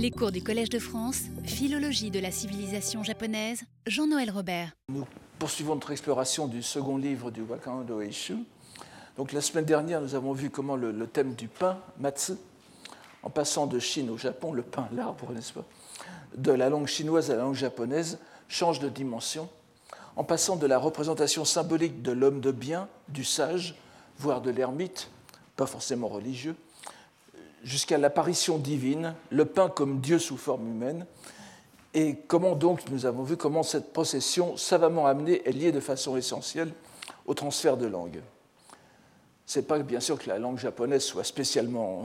Les cours du Collège de France, philologie de la civilisation japonaise, Jean-Noël Robert. Nous poursuivons notre exploration du second livre du Wakan Rōeishū. Donc la semaine dernière, nous avons vu comment le thème du pain, Matsu, en passant de Chine au Japon, le pain, l'arbre, n'est-ce pas, de la langue chinoise à la langue japonaise, change de dimension, en passant de la représentation symbolique de l'homme de bien, du sage, voire de l'ermite, pas forcément religieux, jusqu'à l'apparition divine, le pain comme Dieu sous forme humaine, et comment donc nous avons vu comment cette procession savamment amenée est liée de façon essentielle au transfert de langue. Ce n'est pas bien sûr que la langue japonaise soit spécialement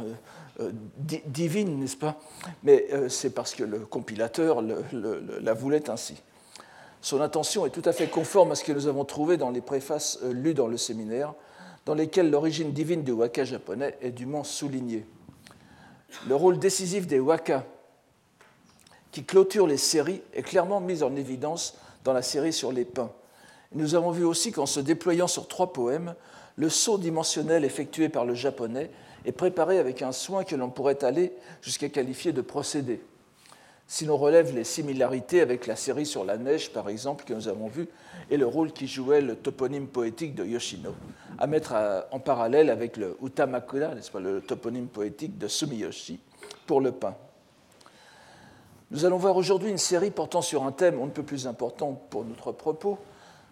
divine, n'est-ce pas ? Mais c'est parce que le compilateur la voulait ainsi. Son intention est tout à fait conforme à ce que nous avons trouvé dans les préfaces lues dans le séminaire, dans lesquelles l'origine divine du waka japonais est dûment soulignée. Le rôle décisif des waka, qui clôture les séries, est clairement mis en évidence dans la série sur les pins. Nous avons vu aussi qu'en se déployant sur 3 poèmes, le saut dimensionnel effectué par le japonais est préparé avec un soin que l'on pourrait aller jusqu'à qualifier de procédé. Si l'on relève les similarités avec la série sur la neige, par exemple, que nous avons vue, et le rôle qui jouait le toponyme poétique de Yoshino, à mettre en parallèle avec le utamakura, n'est-ce pas, le toponyme poétique de Sumiyoshi, pour le pain. Nous allons voir aujourd'hui une série portant sur un thème on ne peut plus important pour notre propos,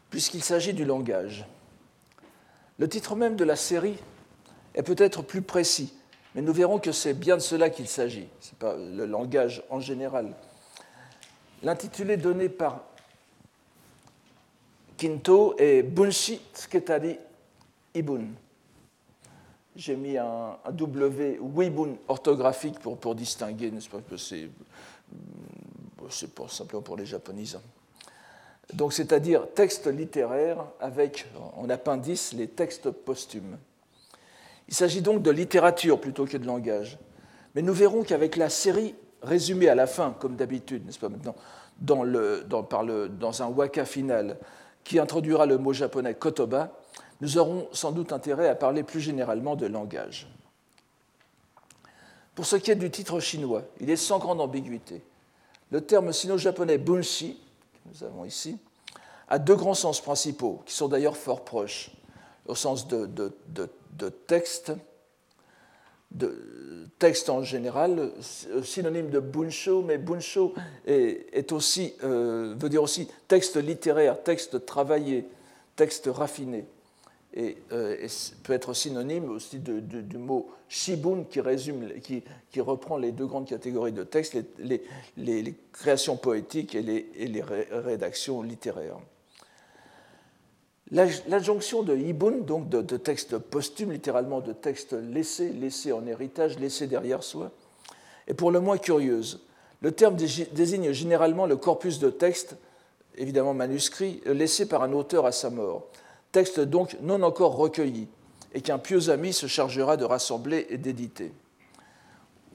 puisqu'il s'agit du langage. Le titre même de la série est peut-être plus précis, mais nous verrons que c'est bien de cela qu'il s'agit, ce n'est pas le langage en général. L'intitulé donné par Kinto est Bunshi Tsuketari Ibun. J'ai mis un W, Wibun, orthographique pour distinguer, n'est-ce pas, que c'est pas simplement pour les japonisants. Donc, c'est-à-dire texte littéraire avec, en appendice, les textes posthumes. Il s'agit donc de littérature plutôt que de langage. Mais nous verrons qu'avec la série résumée à la fin, comme d'habitude, n'est-ce pas maintenant, dans un waka final qui introduira le mot japonais kotoba, nous aurons sans doute intérêt à parler plus généralement de langage. Pour ce qui est du titre chinois, il est sans grande ambiguïté. Le terme sino-japonais bunshi, que nous avons ici, a 2 grands sens principaux, qui sont d'ailleurs fort proches, au sens de texte, de texte en général, synonyme de bunshō, mais bunshō est aussi, veut dire aussi texte littéraire, texte travaillé, texte raffiné, et peut être synonyme aussi du mot shibun qui reprend les 2 grandes catégories de textes, les créations poétiques et les rédactions littéraires. L'adjonction de ibun, donc de texte posthume, littéralement de texte laissé en héritage, laissé derrière soi, est pour le moins curieuse. Le terme désigne généralement le corpus de textes, évidemment manuscrits, laissé par un auteur à sa mort. Texte donc non encore recueilli et qu'un pieux ami se chargera de rassembler et d'éditer,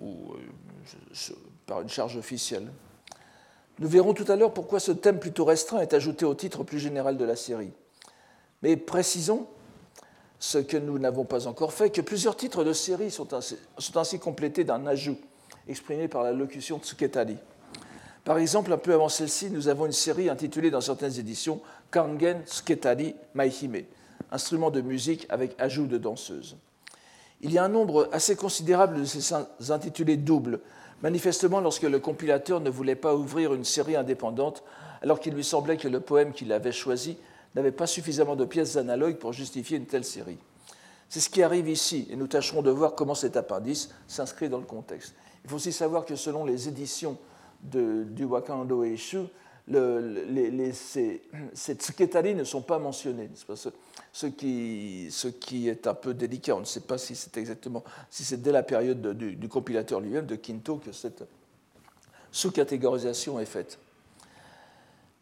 ou par une charge officielle. Nous verrons tout à l'heure pourquoi ce thème plutôt restreint est ajouté au titre plus général de la série. Mais précisons, ce que nous n'avons pas encore fait, que plusieurs titres de série sont ainsi complétés d'un ajout exprimé par la locution Tsuketari. Par exemple, un peu avant celle-ci, nous avons une série intitulée dans certaines éditions « Kangen Tsuketari Maihime », instrument de musique avec ajout de danseuse. Il y a un nombre assez considérable de ces intitulés doubles, manifestement lorsque le compilateur ne voulait pas ouvrir une série indépendante alors qu'il lui semblait que le poème qu'il avait choisi n'avait pas suffisamment de pièces analogues pour justifier une telle série. C'est ce qui arrive ici, et nous tâcherons de voir comment cet appendice s'inscrit dans le contexte. Il faut aussi savoir que selon les éditions du Wakan Rōeishū, ces tsuketari ne sont pas mentionnés. Ce qui est un peu délicat, on ne sait pas si c'est dès la période du compilateur lui-même, de Kinto, que cette sous-catégorisation est faite.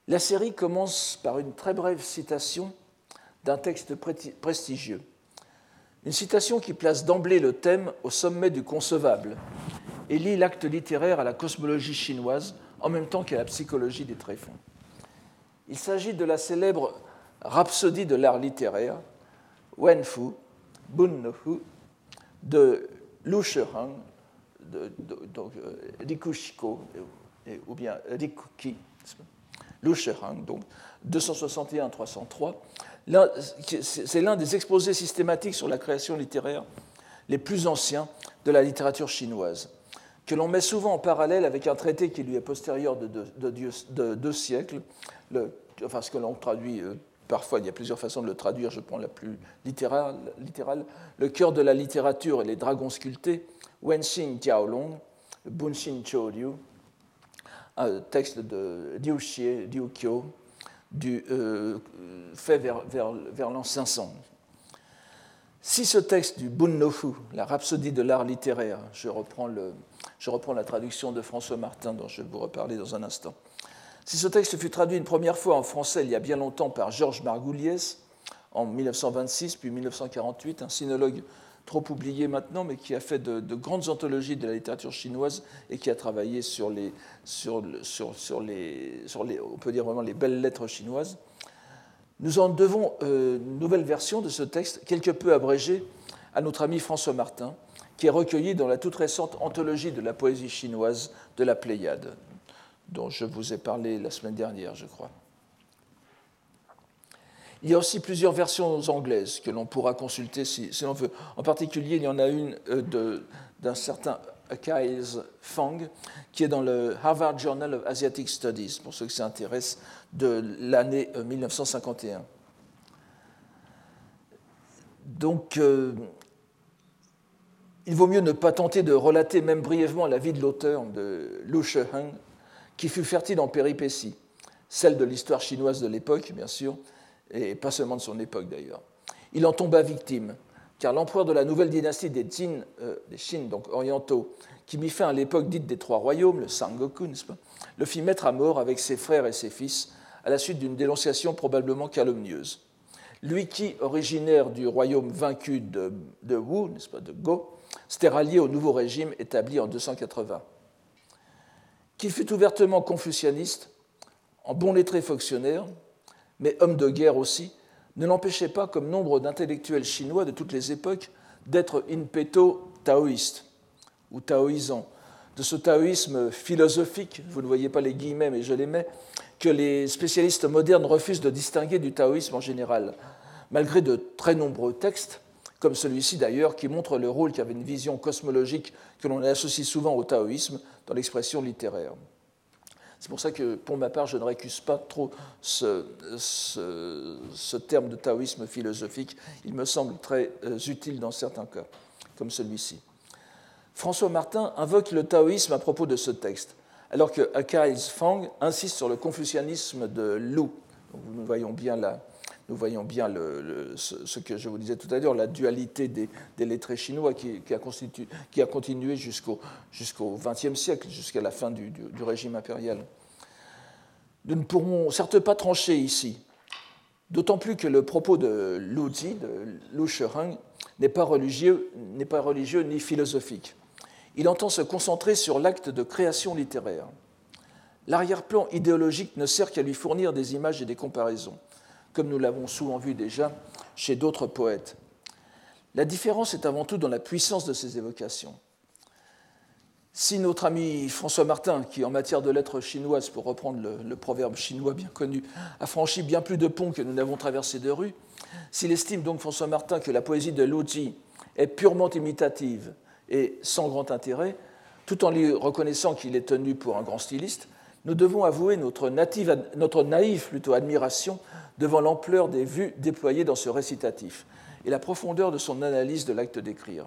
La série commence par une très brève citation d'un texte prestigieux. Une citation qui place d'emblée le thème au sommet du concevable et lie l'acte littéraire à la cosmologie chinoise en même temps qu'à la psychologie des tréfonds. Il s'agit de la célèbre rhapsodie de l'art littéraire, Wen fu, Bun no fu, de Lu Shiheng, Riku Shikō, ou bien Rikuki, Lu Shiheng, donc 261-303. C'est l'un des exposés systématiques sur la création littéraire les plus anciens de la littérature chinoise, que l'on met souvent en parallèle avec un traité qui lui est postérieur de 2 siècles, enfin ce que l'on traduit parfois, il y a plusieurs façons de le traduire, je prends la plus littérale, le cœur de la littérature et les dragons sculptés, Wenxin Tiaolong, Bunshin Chōryū, un texte de Liu Xie, Liu Kyo, fait vers l'an 500. Si ce texte du Bun no fu, la rhapsodie de l'art littéraire, je reprends la traduction de François Martin dont je vais vous reparler dans un instant, si ce texte fut traduit une première fois en français il y a bien longtemps par Georges Margouliès en 1926 puis 1948, un sinologue trop oublié maintenant mais qui a fait de grandes anthologies de la littérature chinoise et qui a travaillé sur les on peut dire vraiment les belles lettres chinoises, nous en devons une nouvelle version de ce texte, quelque peu abrégée, à notre ami François Martin, qui est recueilli dans la toute récente anthologie de la poésie chinoise de la Pléiade, dont je vous ai parlé la semaine dernière, je crois. Il y a aussi plusieurs versions anglaises que l'on pourra consulter si l'on veut. En particulier, il y en a une d'un certain Akai's Fang, qui est dans le Harvard Journal of Asiatic Studies, pour ceux qui s'intéressent, de l'année 1951. Donc, il vaut mieux ne pas tenter de relater même brièvement la vie de l'auteur de Lu Shiheng, qui fut fertile en péripéties, celle de l'histoire chinoise de l'époque, bien sûr, et pas seulement de son époque d'ailleurs. Il en tomba victime, car l'empereur de la nouvelle dynastie des Jin, des Shin, donc orientaux, qui mit fin à l'époque dite des Trois Royaumes, le Sengoku, n'est-ce pas, le fit mettre à mort avec ses frères et ses fils à la suite d'une dénonciation probablement calomnieuse. Lui qui, originaire du royaume vaincu de Wu, n'est-ce pas, de Go, s'était rallié au nouveau régime établi en 280. Qu'il fut ouvertement confucianiste, en bon lettré fonctionnaire, mais homme de guerre aussi, ne l'empêchait pas, comme nombre d'intellectuels chinois de toutes les époques, d'être in petto taoïste ou taoïsant, de ce taoïsme philosophique, vous ne voyez pas les guillemets mais je les mets, que les spécialistes modernes refusent de distinguer du taoïsme en général, malgré de très nombreux textes, comme celui-ci d'ailleurs, qui montrent le rôle qu'avait une vision cosmologique que l'on associe souvent au taoïsme dans l'expression littéraire. C'est pour ça que, pour ma part, je ne récuse pas trop ce terme de taoïsme philosophique. Il me semble très utile dans certains cas, comme celui-ci. François Martin invoque le taoïsme à propos de ce texte, alors que Akai's Fang insiste sur le confucianisme de Lu. Donc, nous voyons bien ce que je vous disais tout à l'heure, la dualité des lettrés chinois qui a continué jusqu'au XXe siècle, jusqu'à la fin du régime impérial. Nous ne pourrons certes pas trancher ici, d'autant plus que le propos de Lu Shiheng, n'est pas religieux ni philosophique. Il entend se concentrer sur l'acte de création littéraire. L'arrière-plan idéologique ne sert qu'à lui fournir des images et des comparaisons, comme nous l'avons souvent vu déjà chez d'autres poètes. La différence est avant tout dans la puissance de ces évocations. Si notre ami François Martin, qui en matière de lettres chinoises, pour reprendre le proverbe chinois bien connu, a franchi bien plus de ponts que nous n'avons traversé de rues, s'il estime donc François Martin que la poésie de Lu Ji est purement imitative et sans grand intérêt, tout en lui reconnaissant qu'il est tenu pour un grand styliste, nous devons avouer notre naïve admiration devant l'ampleur des vues déployées dans ce récitatif et la profondeur de son analyse de l'acte d'écrire.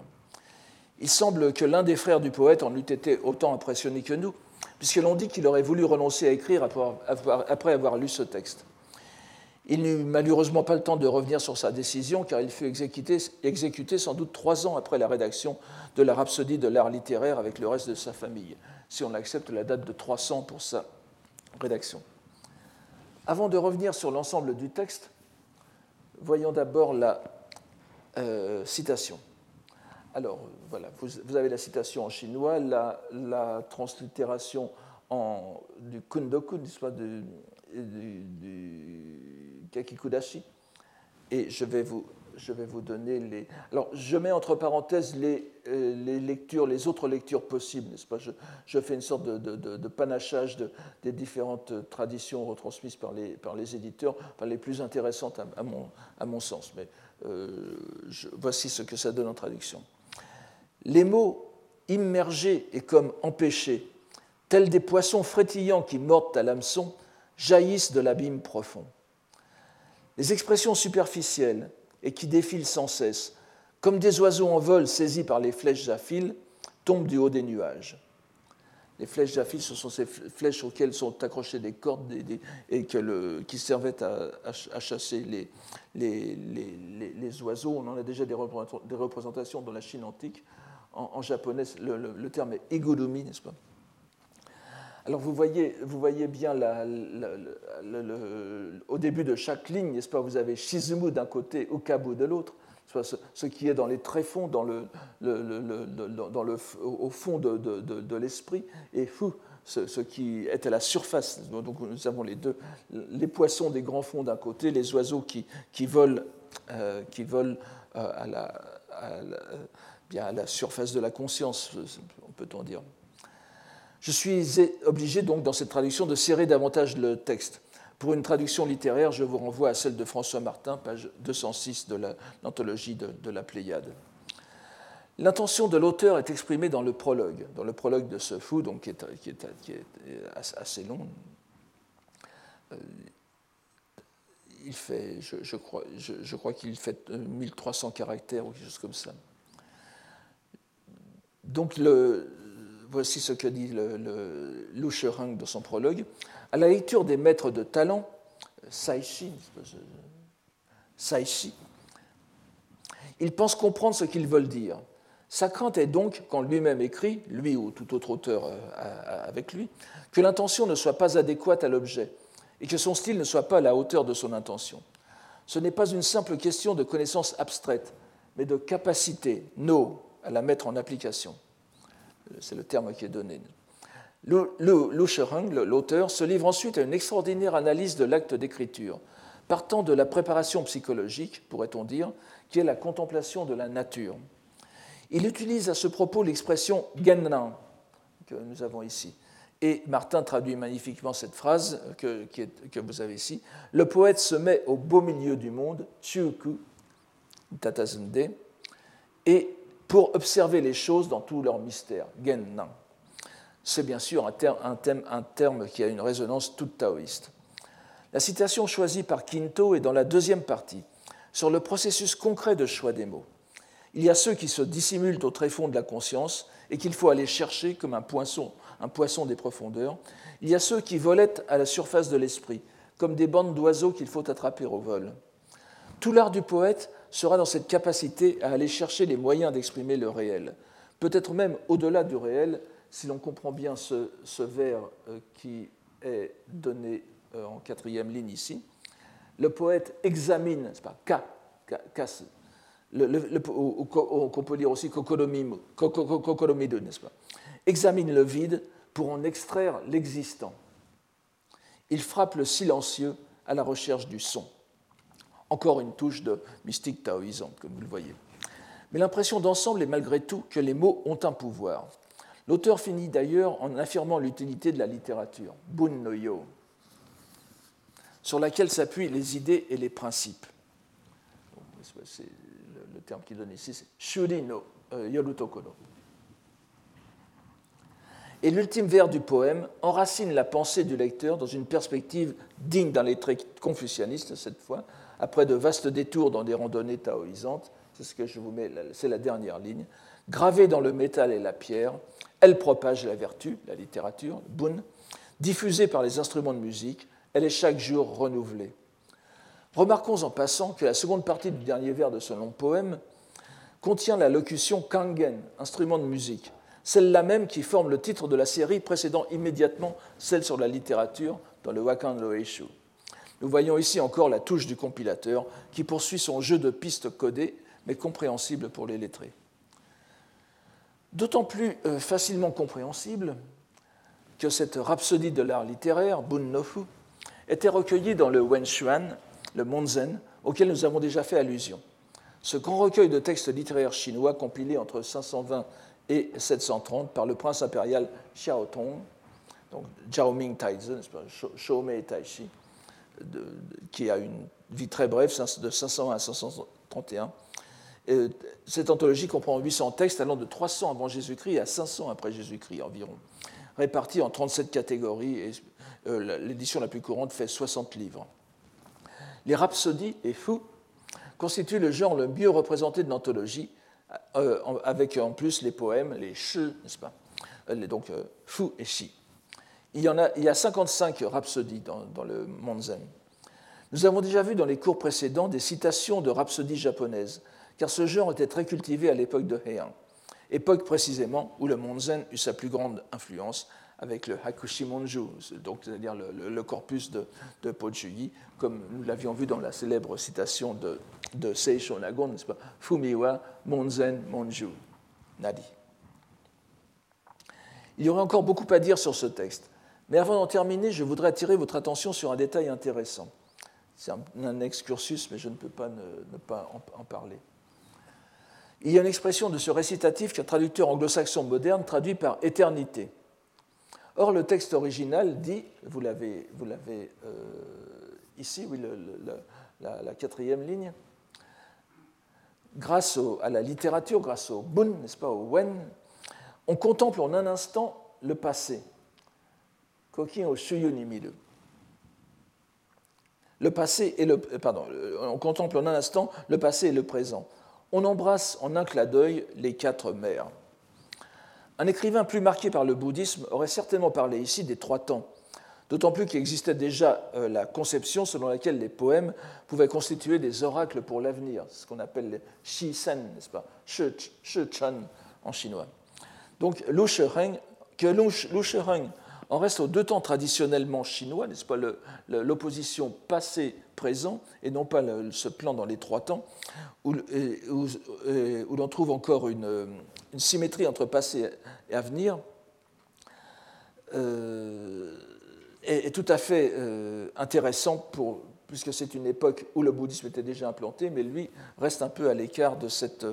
Il semble que l'un des frères du poète en eût été autant impressionné que nous, puisque l'on dit qu'il aurait voulu renoncer à écrire après avoir lu ce texte. Il n'eut malheureusement pas le temps de revenir sur sa décision, car il fut exécuté sans doute 3 ans après la rédaction de la Rhapsodie de l'art littéraire avec le reste de sa famille, si on accepte la date de 300 pour sa rédaction. Avant de revenir sur l'ensemble du texte, voyons d'abord la citation. Alors, voilà, vous avez la citation en chinois, la translittération du kundoku, du kakikudashi, et je vais vous je vais vous donner les... Alors, je mets entre parenthèses les lectures, les autres lectures possibles, n'est-ce pas ? Je fais une sorte de panachage des différentes traditions retransmises par les éditeurs, enfin, les plus intéressantes à mon sens. Mais voici ce que ça donne en traduction. Les mots « immergés » et comme « empêchés », tels des poissons frétillants qui mordent à l'hameçon, jaillissent de l'abîme profond. Les expressions superficielles et qui défilent sans cesse, comme des oiseaux en vol saisis par les flèches à fil, tombent du haut des nuages. Les flèches à fil, ce sont ces flèches auxquelles sont accrochées des cordes qui servaient à chasser les oiseaux. On en a déjà des représentations dans la Chine antique. En japonais, le terme est igurumi, n'est-ce pas ? Alors vous voyez bien au début de chaque ligne, n'est-ce pas, vous avez shizumu d'un côté, ukabu de l'autre, ce qui est dans les tréfonds, au fond de l'esprit, et fu, ce qui est à la surface. Donc nous avons les deux, les poissons des grands fonds d'un côté, les oiseaux qui volent à la surface de la conscience, peut-on dire. Je suis obligé donc dans cette traduction de serrer davantage le texte. Pour une traduction littéraire, je vous renvoie à celle de François Martin, page 206 de l'anthologie de la Pléiade. L'intention de l'auteur est exprimée dans le prologue de ce fou, donc qui est assez long. Il fait, je crois qu'il fait 1300 caractères ou quelque chose comme ça. Donc voici ce que dit Lu Shiheng dans son prologue. À la lecture des maîtres de talent, Saishi, ils pensent comprendre ce qu'ils veulent dire. Sa crainte est donc, quand lui-même écrit, lui ou tout autre auteur avec lui, que l'intention ne soit pas adéquate à l'objet et que son style ne soit pas à la hauteur de son intention. Ce n'est pas une simple question de connaissance abstraite, mais de capacité, à la mettre en application. C'est le terme qui est donné. Lu Shiheng, l'auteur, se livre ensuite à une extraordinaire analyse de l'acte d'écriture, partant de la préparation psychologique, pourrait-on dire, qui est la contemplation de la nature. Il utilise à ce propos l'expression « genran » que nous avons ici. Et Martin traduit magnifiquement cette phrase que vous avez ici. « Le poète se met au beau milieu du monde, chuku, tatazunde, et pour observer les choses dans tout leur mystère, gennan. C'est bien sûr un terme qui a une résonance toute taoïste. La citation choisie par Kinto est dans la deuxième partie, sur le processus concret de choix des mots. Il y a ceux qui se dissimulent au tréfonds de la conscience et qu'il faut aller chercher comme un poisson des profondeurs. Il y a ceux qui volettent à la surface de l'esprit, comme des bandes d'oiseaux qu'il faut attraper au vol. Tout l'art du poète sera dans cette capacité à aller chercher les moyens d'exprimer le réel, peut-être même au-delà du réel, si l'on comprend bien ce vers qui est donné en quatrième ligne ici. Le poète examine, c'est pas kasu, on peut lire aussi kokoromiru, n'est-ce pas ? Examine le vide pour en extraire l'existant. Il frappe le silencieux à la recherche du son. Encore une touche de mystique taoïsante, comme vous le voyez. Mais l'impression d'ensemble est malgré tout que les mots ont un pouvoir. L'auteur finit d'ailleurs en affirmant l'utilité de la littérature, Bun no fu, sur laquelle s'appuient les idées et les principes. C'est le terme qu'il donne ici, c'est shuri no yorutokoro. Et l'ultime vers du poème enracine la pensée du lecteur dans une perspective digne d'un lettré confucianiste, cette fois, après de vastes détours dans des randonnées taoïsantes, c'est ce que je vous mets, c'est la dernière ligne, gravée dans le métal et la pierre, elle propage la vertu, la littérature, le bun, diffusée par les instruments de musique, elle est chaque jour renouvelée. Remarquons en passant que la seconde partie du dernier vers de ce long poème contient la locution kangen, instrument de musique, celle-là même qui forme le titre de la série précédant immédiatement celle sur la littérature dans le Wakan Rōeishū. Nous voyons ici encore la touche du compilateur qui poursuit son jeu de pistes codées, mais compréhensibles pour les lettrés. D'autant plus facilement compréhensible que cette rhapsodie de l'art littéraire, Bun no fu, était recueillie dans le Wenxuan, le Monzen, auquel nous avons déjà fait allusion. Ce grand recueil de textes littéraires chinois compilé entre 520 et 730 par le prince impérial Xiaotong, donc Zhaoming Taizen, Shōmei Taishi, qui a une vie très brève, de 501 à 531. Et cette anthologie comprend 800 textes allant de 300 avant Jésus-Christ à 500 après Jésus-Christ environ, répartis en 37 catégories, et l'édition la plus courante fait 60 livres. Les rhapsodies et fous constituent le genre le mieux représenté de l'anthologie, avec en plus les poèmes, les shi, n'est-ce pas, donc fu et shi. Il y a 55 rhapsodies dans le Monzen. Nous avons déjà vu dans les cours précédents des citations de rhapsodies japonaises, car ce genre était très cultivé à l'époque de Heian, époque précisément où le Monzen eut sa plus grande influence avec le Hakushimonju, donc, c'est-à-dire le corpus de Po Chü-i, comme nous l'avions vu dans la célèbre citation de Sei Shonagon, n'est-ce pas, Fumiwa Monzen Monju, Nadi. Il y aurait encore beaucoup à dire sur ce texte, mais avant d'en terminer, je voudrais attirer votre attention sur un détail intéressant. C'est un excursus, mais je ne peux pas ne pas en parler. Il y a une expression de ce récitatif qu'un traducteur anglo-saxon moderne traduit par « éternité ». Or, le texte original dit, vous l'avez ici, oui, la quatrième ligne, grâce à la littérature, grâce au « bun », n'est-ce pas, au « wen », on contemple en un instant le passé. Kokin o shuyu ni miru. On contemple en un instant le passé et le présent. On embrasse en un clin d'œil les quatre mers. Un écrivain plus marqué par le bouddhisme aurait certainement parlé ici des trois temps, d'autant plus qu'il existait déjà la conception selon laquelle les poèmes pouvaient constituer des oracles pour l'avenir, ce qu'on appelle les shi-sen, n'est-ce pas, shi-chan en chinois. Donc, Lu Shiheng en reste aux deux temps traditionnellement chinois, n'est-ce pas, l'opposition passé-présent, et non pas ce plan dans les trois temps, où l'on trouve encore une symétrie entre passé et avenir, est tout à fait intéressant, puisque c'est une époque où le bouddhisme était déjà implanté, mais lui reste un peu à l'écart de cette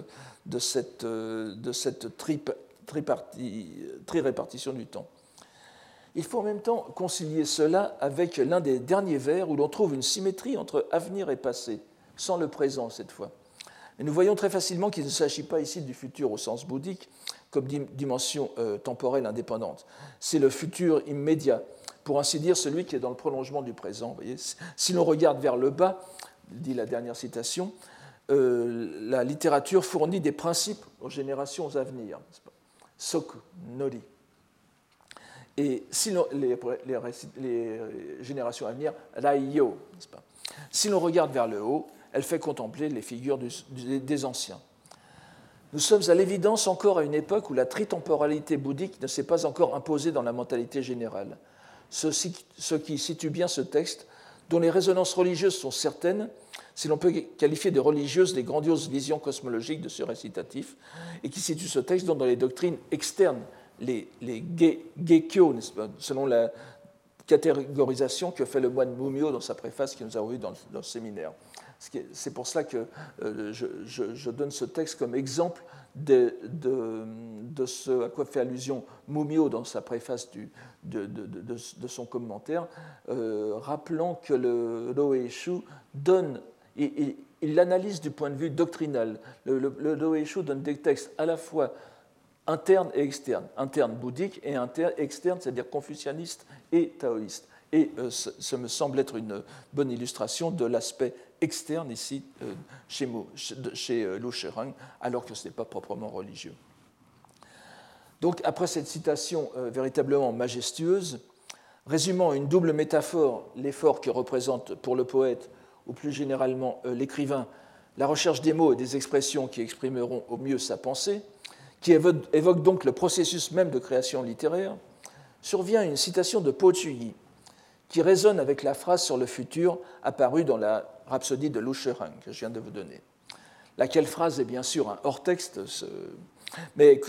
tripartition du temps. Il faut en même temps concilier cela avec l'un des derniers vers où l'on trouve une symétrie entre avenir et passé, sans le présent cette fois. Et nous voyons très facilement qu'il ne s'agit pas ici du futur au sens bouddhique comme dimension temporelle indépendante. C'est le futur immédiat, pour ainsi dire celui qui est dans le prolongement du présent. Vous voyez, si l'on regarde vers le bas, dit la dernière citation, la littérature fournit des principes aux générations à venir. Soku, nori. Et si les générations à venir, raio, n'est-ce pas ? Si l'on regarde vers le haut, elle fait contempler les figures des anciens. Nous sommes à l'évidence encore à une époque où la tritemporalité bouddhique ne s'est pas encore imposée dans la mentalité générale. Ce qui situe bien ce texte, dont les résonances religieuses sont certaines, si l'on peut qualifier de religieuses les grandioses visions cosmologiques de ce récitatif, et qui situe ce texte dans les doctrines externes, les gekkyo, selon la catégorisation que fait le moine Mumyō dans sa préface que nous avons eue dans le séminaire. C'est pour cela que je donne ce texte comme exemple de ce à quoi fait allusion Mumyō dans sa préface de son commentaire, rappelant que le Rōeishū donne... Il l'analyse du point de vue doctrinal. Le Rōeishū donne des textes à la fois interne et externe, interne bouddhique et externe, c'est-à-dire confucianiste et taoïste. Et ça me semble être une bonne illustration de l'aspect externe ici chez Lu Shiheng, alors que ce n'est pas proprement religieux. Donc, après cette citation véritablement majestueuse, résumant une double métaphore, l'effort que représente pour le poète, ou plus généralement l'écrivain, la recherche des mots et des expressions qui exprimeront au mieux sa pensée, qui évoque donc le processus même de création littéraire, survient une citation de Po Chü-i, qui résonne avec la phrase sur le futur apparue dans la rhapsodie de Lu Shiheng que je viens de vous donner. Laquelle phrase est bien sûr un hors-texte, mais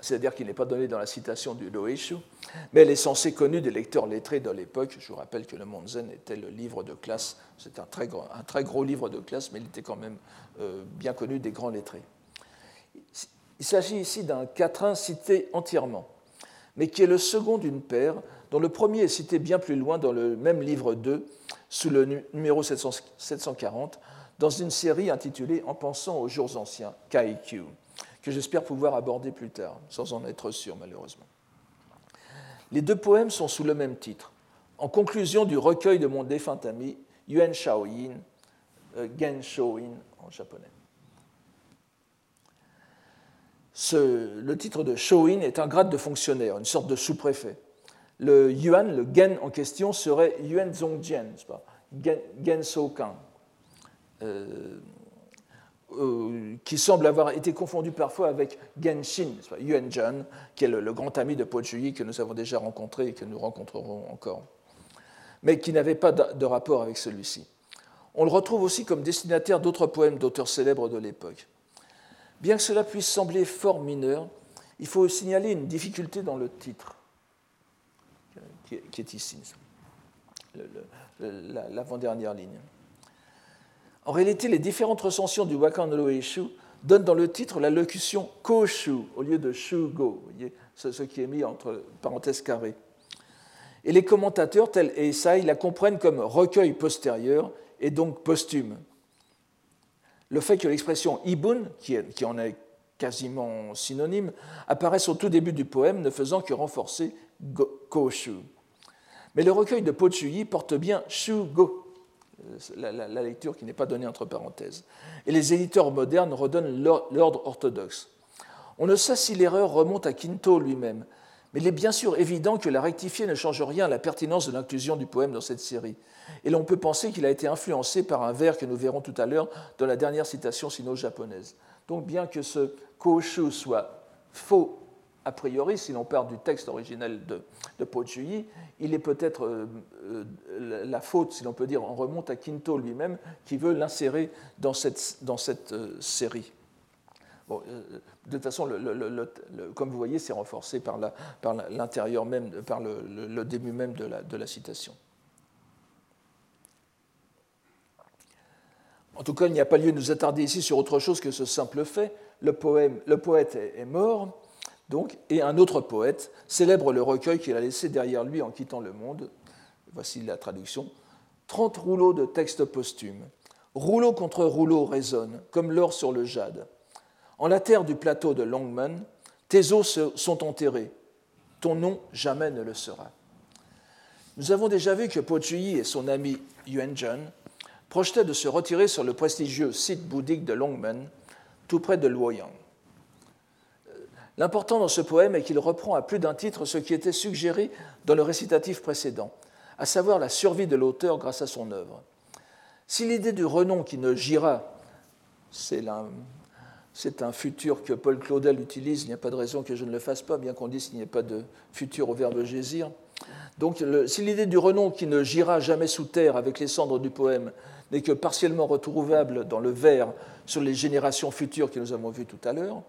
c'est-à-dire qu'il n'est pas donné dans la citation du Loeshu, mais elle est censée connue des lecteurs lettrés de l'époque. Je vous rappelle que le Monzen était le livre de classe, c'est un très gros livre de classe, mais il était quand même bien connu des grands lettrés. Il s'agit ici d'un quatrain cité entièrement, mais qui est le second d'une paire, dont le premier est cité bien plus loin dans le même livre 2, sous le numéro 740, dans une série intitulée « En pensant aux jours anciens », Kaikyu, que j'espère pouvoir aborder plus tard, sans en être sûr malheureusement. Les deux poèmes sont sous le même titre, en conclusion du recueil de mon défunt ami Yuan Shaoyin, Genshōin en japonais. Le titre de Shōin est un grade de fonctionnaire, une sorte de sous-préfet. Le Yuan, le Gen en question, serait Yuan Zongjian, Gen Shōkan, qui semble avoir été confondu parfois avec Genshin, Yuan Zhen, qui est le grand ami de Po Chü-i que nous avons déjà rencontré et que nous rencontrerons encore, mais qui n'avait pas de rapport avec celui-ci. On le retrouve aussi comme destinataire d'autres poèmes d'auteurs célèbres de l'époque. Bien que cela puisse sembler fort mineur, il faut signaler une difficulté dans le titre, qui est ici, l'avant-dernière ligne. En réalité, les différentes recensions du Wakan Rōeishū donnent dans le titre la locution kōshū au lieu de shugo, ce qui est mis entre parenthèses carrées. Et les commentateurs, tels Eisai, la comprennent comme recueil postérieur et donc posthume. Le fait que l'expression ibun, qui en est quasiment synonyme, apparaisse au tout début du poème, ne faisant que renforcer kōshū. Mais le recueil de Po Chü-i porte bien shugo, la lecture qui n'est pas donnée entre parenthèses. Et les éditeurs modernes redonnent l'ordre orthodoxe. On ne sait si l'erreur remonte à Kinto lui-même, mais il est bien sûr évident que la rectifier ne change rien à la pertinence de l'inclusion du poème dans cette série. Et l'on peut penser qu'il a été influencé par un vers que nous verrons tout à l'heure dans la dernière citation sino-japonaise. Donc bien que ce kōshū soit faux a priori, si l'on part du texte originel de Po Chü-i, il est peut-être la faute, si l'on peut dire, on remonte à Kinto lui-même, qui veut l'insérer dans cette série. Bon, de toute façon, comme vous voyez, c'est renforcé par l'intérieur même, par le début même de la citation. En tout cas, il n'y a pas lieu de nous attarder ici sur autre chose que ce simple fait. Le poète est mort. Donc, et un autre poète célèbre le recueil qu'il a laissé derrière lui en quittant le monde. Voici la traduction. 30 rouleaux de textes posthumes. Rouleau contre rouleau résonnent, comme l'or sur le jade. En la terre du plateau de Longmen, tes os sont enterrés. Ton nom jamais ne le sera. Nous avons déjà vu que Po Chü-i et son ami Yuan Zhen projetaient de se retirer sur le prestigieux site bouddhique de Longmen, tout près de Luoyang. L'important dans ce poème est qu'il reprend à plus d'un titre ce qui était suggéré dans le récitatif précédent, à savoir la survie de l'auteur grâce à son œuvre. Si l'idée du renom qui ne gira, c'est un futur que Paul Claudel utilise, il n'y a pas de raison que je ne le fasse pas, bien qu'on dise qu'il n'y ait pas de futur au verbe gésir. Donc si l'idée du renom qui ne gira jamais sous terre avec les cendres du poème n'est que partiellement retrouvable dans le vers sur les générations futures que nous avons vues tout à l'heure,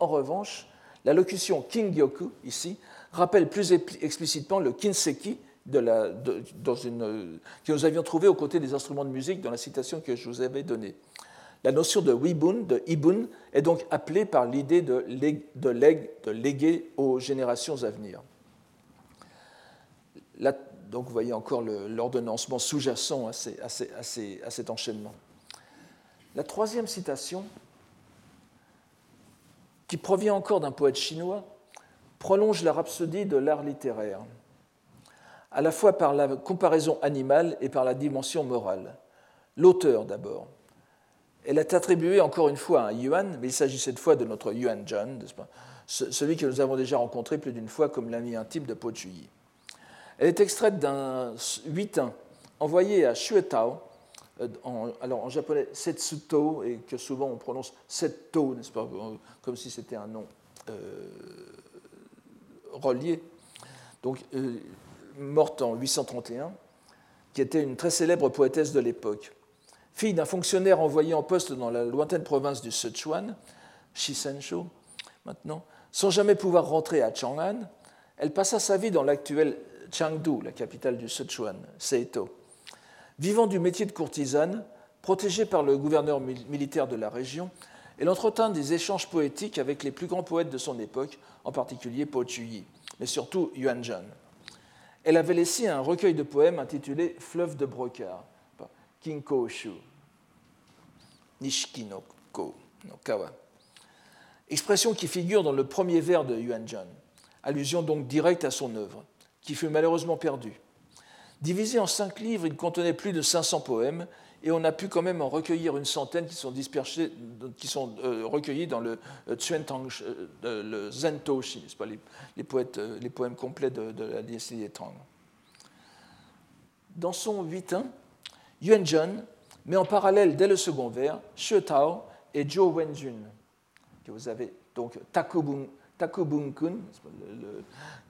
en revanche, la locution kingyoku, ici, rappelle plus explicitement le kinseki que nous avions trouvé aux côtés des instruments de musique dans la citation que je vous avais donnée. La notion de wibun, de ibun, est donc appelée par l'idée de léguer aux générations à venir. Là, donc, vous voyez encore l'ordonnancement sous-jacent à cet enchaînement. La troisième citation, qui provient encore d'un poète chinois, prolonge la rhapsodie de l'art littéraire, à la fois par la comparaison animale et par la dimension morale. L'auteur, d'abord. Elle est attribuée encore une fois à un Yuan, mais il s'agit cette fois de notre Yuan Zhen, celui que nous avons déjà rencontré plus d'une fois comme l'ami intime de Po Chü-i. Elle est extraite d'un huitain envoyé à Xue Tao, en japonais, Settō, et que souvent on prononce Settō, n'est-ce pas, comme si c'était un nom relié, donc morte en 831, qui était une très célèbre poétesse de l'époque. fille d'un fonctionnaire envoyé en poste dans la lointaine province du Sichuan, Shisenshu, maintenant, sans jamais pouvoir rentrer à Chang'an, elle passa sa vie dans l'actuelle Chengdu, la capitale du Sichuan, Settō, vivant du métier de courtisane, protégée par le gouverneur militaire de la région, elle entretint des échanges poétiques avec les plus grands poètes de son époque, en particulier Po Chü-i, mais surtout Yuan Zhen. Elle avait laissé un recueil de poèmes intitulé « Fleuve de brocart », « Kinkōshū », « Nishiki no ko no kawa », expression qui figure dans le premier vers de Yuan Zhen, allusion donc directe à son œuvre, qui fut malheureusement perdue. Divisé en 5 livres, il contenait plus de 500 poèmes, et on a pu quand même en recueillir une centaine qui sont recueillis dans le Zen Toshi, les poèmes complets de la dynastie des Tang. Dans son 8-1, Yuan Zhen met en parallèle dès le second vers Xue Tao et Jo Wen Jun, que vous avez donc Takubunkun,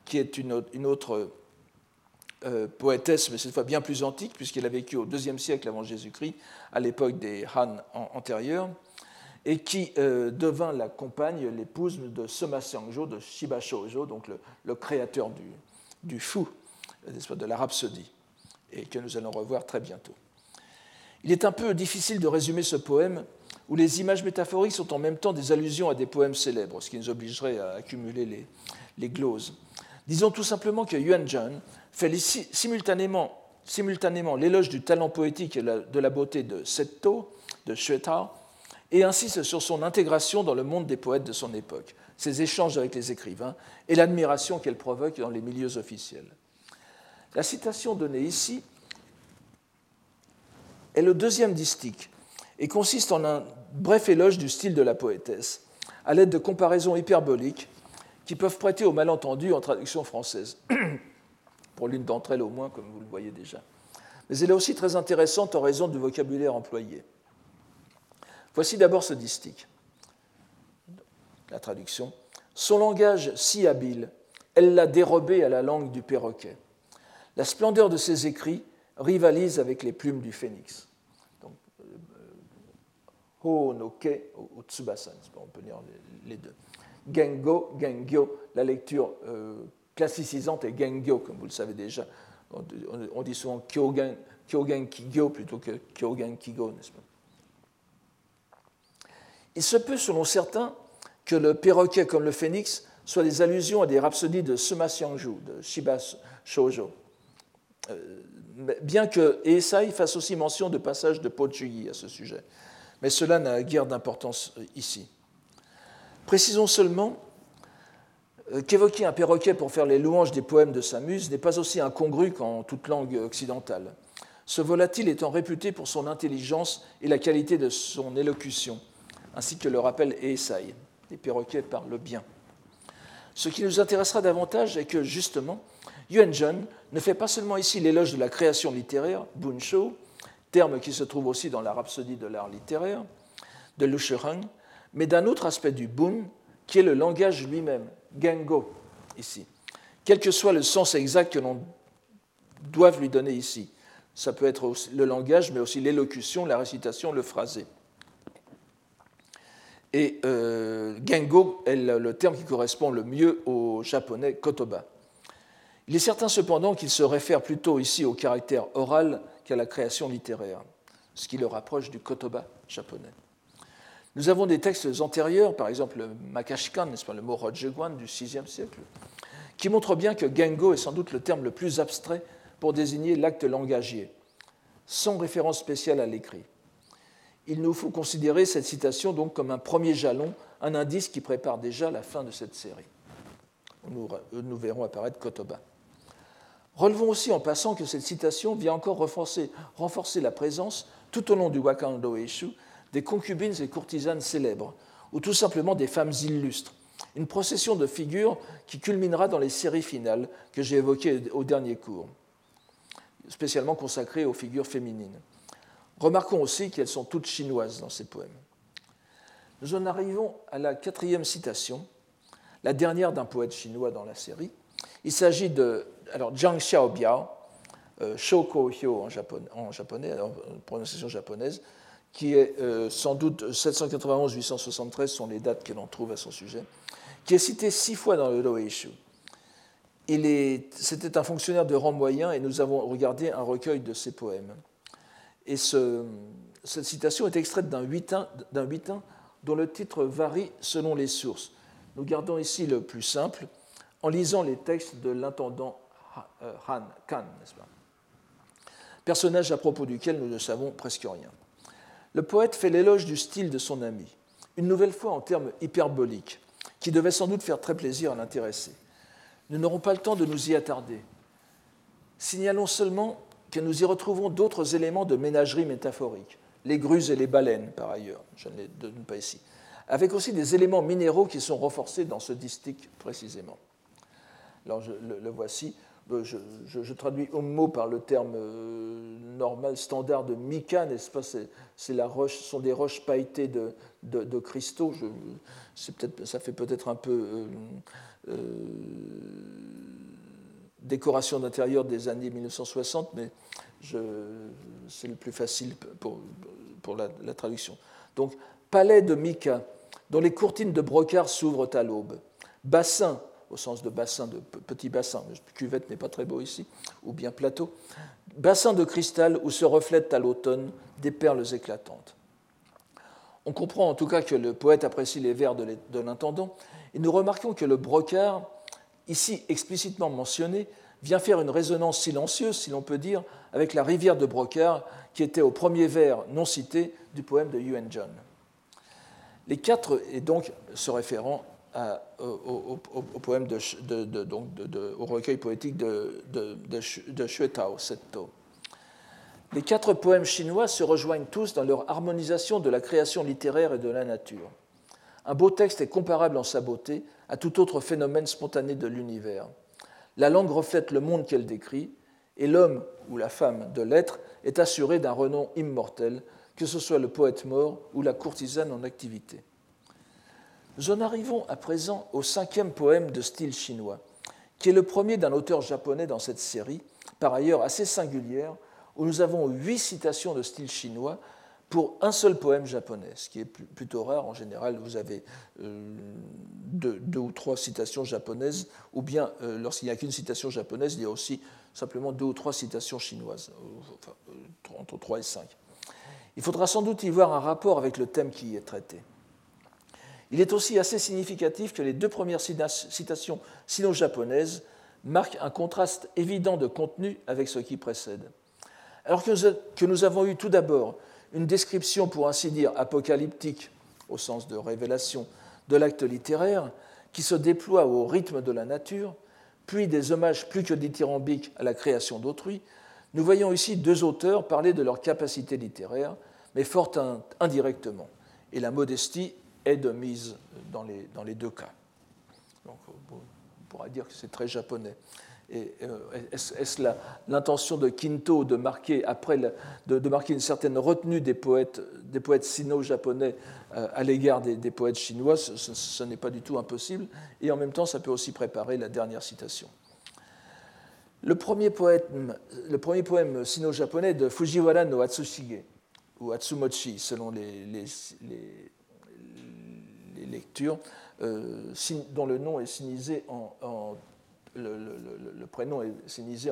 qui est une autre poétesse, mais cette fois bien plus antique, puisqu'elle a vécu au IIe siècle avant Jésus-Christ, à l'époque des Han antérieurs, et qui devint la compagne, l'épouse de Soma Sangjo, de Shiba Shōjo, donc le créateur du fu, de la rhapsodie, et que nous allons revoir très bientôt. Il est un peu difficile de résumer ce poème, où les images métaphoriques sont en même temps des allusions à des poèmes célèbres, ce qui nous obligerait à accumuler les gloses. Disons tout simplement que Yuan Zhen fait simultanément l'éloge du talent poétique et de la beauté de Settō, de Xue Tao, et insiste sur son intégration dans le monde des poètes de son époque, ses échanges avec les écrivains et l'admiration qu'elle provoque dans les milieux officiels. La citation donnée ici est le deuxième distique et consiste en un bref éloge du style de la poétesse, à l'aide de comparaisons hyperboliques qui peuvent prêter au malentendu en traduction française, pour l'une d'entre elles au moins, comme vous le voyez déjà. Mais elle est aussi très intéressante en raison du vocabulaire employé. Voici d'abord ce distique, la traduction. Son langage si habile, elle l'a dérobé à la langue du perroquet. La splendeur de ses écrits rivalise avec les plumes du phénix. Donc, ho no ke ou tsubasa, on peut lire les deux. Gengo, gengyo, la lecture classicisante est gengyo, comme vous le savez déjà. On dit souvent kyogen, kyogen kigyo plutôt que kyogen kigo, n'est-ce pas? Il se peut, selon certains, que le perroquet comme le phénix soit des allusions à des rhapsodies de Soma Xiangju, de Shiba Shōjo, bien que Eisai fasse aussi mention de passages de Po Chü-i à ce sujet. Mais cela n'a guère d'importance ici. Précisons seulement qu'évoquer un perroquet pour faire les louanges des poèmes de sa muse n'est pas aussi incongru qu'en toute langue occidentale, ce volatile étant réputé pour son intelligence et la qualité de son élocution, ainsi que le rappelle Eisai, les perroquets parlent bien. Ce qui nous intéressera davantage est que, justement, Yuan Zhen ne fait pas seulement ici l'éloge de la création littéraire, bunshō, terme qui se trouve aussi dans la rhapsodie de l'art littéraire, de Lu Shiheng, mais d'un autre aspect du bun, qui est le langage lui-même, gengo, ici. Quel que soit le sens exact que l'on doive lui donner ici. Ça peut être le langage, mais aussi l'élocution, la récitation, le phrasé. Et gengo est le terme qui correspond le mieux au japonais kotoba. Il est certain cependant qu'il se réfère plutôt ici au caractère oral qu'à la création littéraire, ce qui le rapproche du kotoba japonais. Nous avons des textes antérieurs, par exemple le Makashikan, n'est-ce pas, le mot Rojeguan du VIe siècle, qui montrent bien que gengo est sans doute le terme le plus abstrait pour désigner l'acte langagier, sans référence spéciale à l'écrit. Il nous faut considérer cette citation donc comme un premier jalon, un indice qui prépare déjà la fin de cette série. Nous verrons apparaître kotoba. Relevons aussi en passant que cette citation vient encore renforcer la présence, tout au long du Wakan Rōeishū, des concubines et courtisanes célèbres, ou tout simplement des femmes illustres. Une procession de figures qui culminera dans les séries finales que j'ai évoquées au dernier cours, spécialement consacrées aux figures féminines. Remarquons aussi qu'elles sont toutes chinoises dans ces poèmes. Nous en arrivons à la 4e citation, la dernière d'un poète chinois dans la série. Il s'agit de Zhang Xiaobiao, Shōko-hyo en japonais, en prononciation japonaise, qui est sans doute 791-873 sont les dates que l'on trouve à son sujet, qui est cité 6 fois dans le Rōeishū. C'était un fonctionnaire de rang moyen et nous avons regardé un recueil de ses poèmes. Et cette citation est extraite d'un huitain dont le titre varie selon les sources. Nous gardons ici le plus simple en lisant les textes de l'intendant Kan, n'est-ce pas ? Personnage à propos duquel nous ne savons presque rien. Le poète fait l'éloge du style de son ami, une nouvelle fois en termes hyperboliques, qui devait sans doute faire très plaisir à l'intéressé. Nous n'aurons pas le temps de nous y attarder. Signalons seulement que nous y retrouvons d'autres éléments de ménagerie métaphorique, les grues et les baleines, par ailleurs, je ne les donne pas ici, avec aussi des éléments minéraux qui sont renforcés dans ce distique précisément. Alors, le voici. Je traduis homo par le terme normal, standard de mica, n'est-ce pas ? Ce sont des roches pailletées de cristaux. Ça fait peut-être un peu décoration d'intérieur des années 1960, mais c'est le plus facile pour la traduction. Donc, palais de mica, dont les courtines de brocart s'ouvrent à l'aube. Bassin, au sens de bassin, de petit bassin, cuvette n'est pas très beau ici, ou bien plateau, bassin de cristal où se reflètent à l'automne des perles éclatantes. On comprend en tout cas que le poète apprécie les vers de l'intendant, et nous remarquons que le brocart, ici explicitement mentionné, vient faire une résonance silencieuse, si l'on peut dire, avec la rivière de brocart qui était au premier vers non cité du poème de Yuan Zhen. Les quatre, et donc se référant au poème au recueil poétique de Xue Tao, Settō. Les quatre poèmes chinois se rejoignent tous dans leur harmonisation de la création littéraire et de la nature. Un beau texte est comparable en sa beauté à tout autre phénomène spontané de l'univers. La langue reflète le monde qu'elle décrit, et l'homme ou la femme de l'être est assuré d'un renom immortel, que ce soit le poète mort ou la courtisane en activité. Nous en arrivons à présent au 5e poème de style chinois, qui est le premier d'un auteur japonais dans cette série, par ailleurs assez singulière, où nous avons 8 citations de style chinois pour un seul poème japonais, ce qui est plutôt rare. En général, vous avez 2 ou 3 citations japonaises, ou bien lorsqu'il n'y a qu'une citation japonaise, il y a aussi simplement 2 ou 3 citations chinoises, enfin, entre 3 et 5. Il faudra sans doute y voir un rapport avec le thème qui y est traité. Il est aussi assez significatif que les 2 premières citations sino-japonaises marquent un contraste évident de contenu avec ce qui précède. Alors que nous avons eu tout d'abord une description, pour ainsi dire, apocalyptique, au sens de révélation, de l'acte littéraire, qui se déploie au rythme de la nature, puis des hommages plus que dithyrambiques à la création d'autrui, nous voyons ici 2 auteurs parler de leur capacité littéraire, mais fort indirectement, et la modestie est de mise dans les 2 cas. Donc, on pourra dire que c'est très japonais. Et est-ce l'intention de Kinto de marquer, marquer une certaine retenue des poètes sino-japonais à l'égard des poètes chinois? Ce n'est pas du tout impossible. Et en même temps, ça peut aussi préparer la dernière citation. Le premier poème sino-japonais de Fujiwara no Atsushige, ou Atsumochi, selon les lectures, dont le nom est sinisé le prénom est sinisé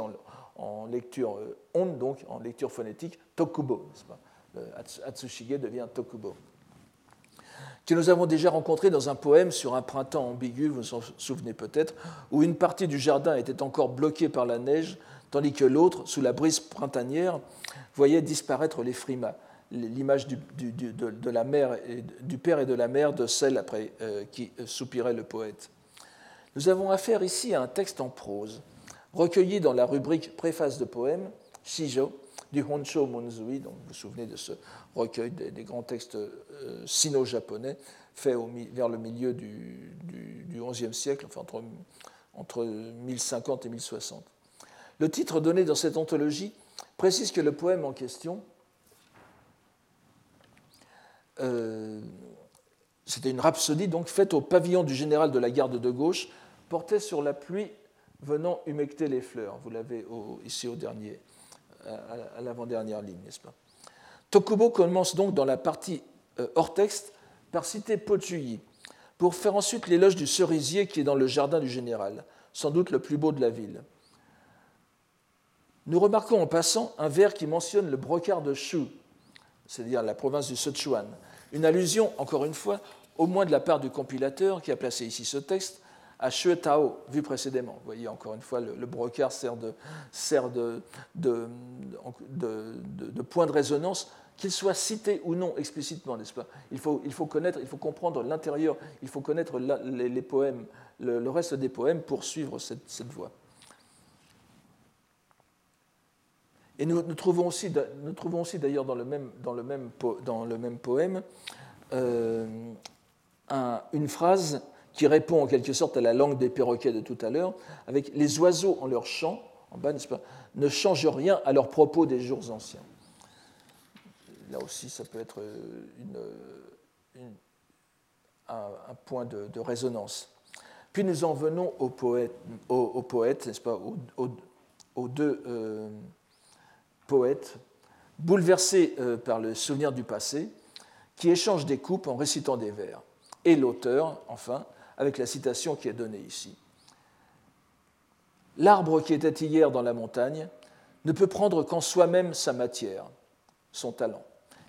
en lecture on, donc en lecture phonétique, Tokubo, n'est-ce pas ? Atsushige devient Tokubo, que nous avons déjà rencontré dans un poème sur un printemps ambigu, vous vous en souvenez peut-être, où une partie du jardin était encore bloquée par la neige, tandis que l'autre, sous la brise printanière, voyait disparaître les frimas, l'image de la mère et du père et de la mère, de celle après qui soupirait le poète. Nous avons affaire ici à un texte en prose, recueilli dans la rubrique préface de poème, Shijo, du Honshō Monzui, donc vous vous souvenez de ce recueil des grands textes sino-japonais, fait vers le milieu du XIe siècle, enfin entre 1050 et 1060. Le titre donné dans cette anthologie précise que le poème en question, c'était une rhapsodie donc faite au pavillon du général de la garde de gauche, portait sur la pluie venant humecter les fleurs. Vous l'avez ici au dernier, à l'avant-dernière ligne, n'est-ce pas? Tokubo commence donc dans la partie hors texte par citer Po Chü-i, pour faire ensuite l'éloge du cerisier qui est dans le jardin du général, sans doute le plus beau de la ville. Nous remarquons en passant un vers qui mentionne le brocard de Shu, c'est-à-dire la province du Sichuan, une allusion, encore une fois, au moins de la part du compilateur qui a placé ici ce texte, à Xue Tao, vu précédemment. Vous voyez, encore une fois, le brocard sert de point de résonance, qu'il soit cité ou non explicitement, n'est-ce pas? Il faut comprendre l'intérieur, il faut connaître les poèmes, le reste des poèmes pour suivre cette voie. Et nous trouvons aussi d'ailleurs dans le même poème une phrase qui répond en quelque sorte à la langue des perroquets de tout à l'heure, avec « les oiseaux en leur chant » en bas, n'est-ce pas, ne changent rien à leurs propos des jours anciens. Là aussi, ça peut être un point de résonance. Puis nous en venons au poète, n'est-ce pas, aux deux poètes, bouleversés par le souvenir du passé, qui échangent des coupes en récitant des vers. Et l'auteur, enfin, avec la citation qui est donnée ici. « L'arbre qui était hier dans la montagne ne peut prendre qu'en soi-même sa matière, son talent. »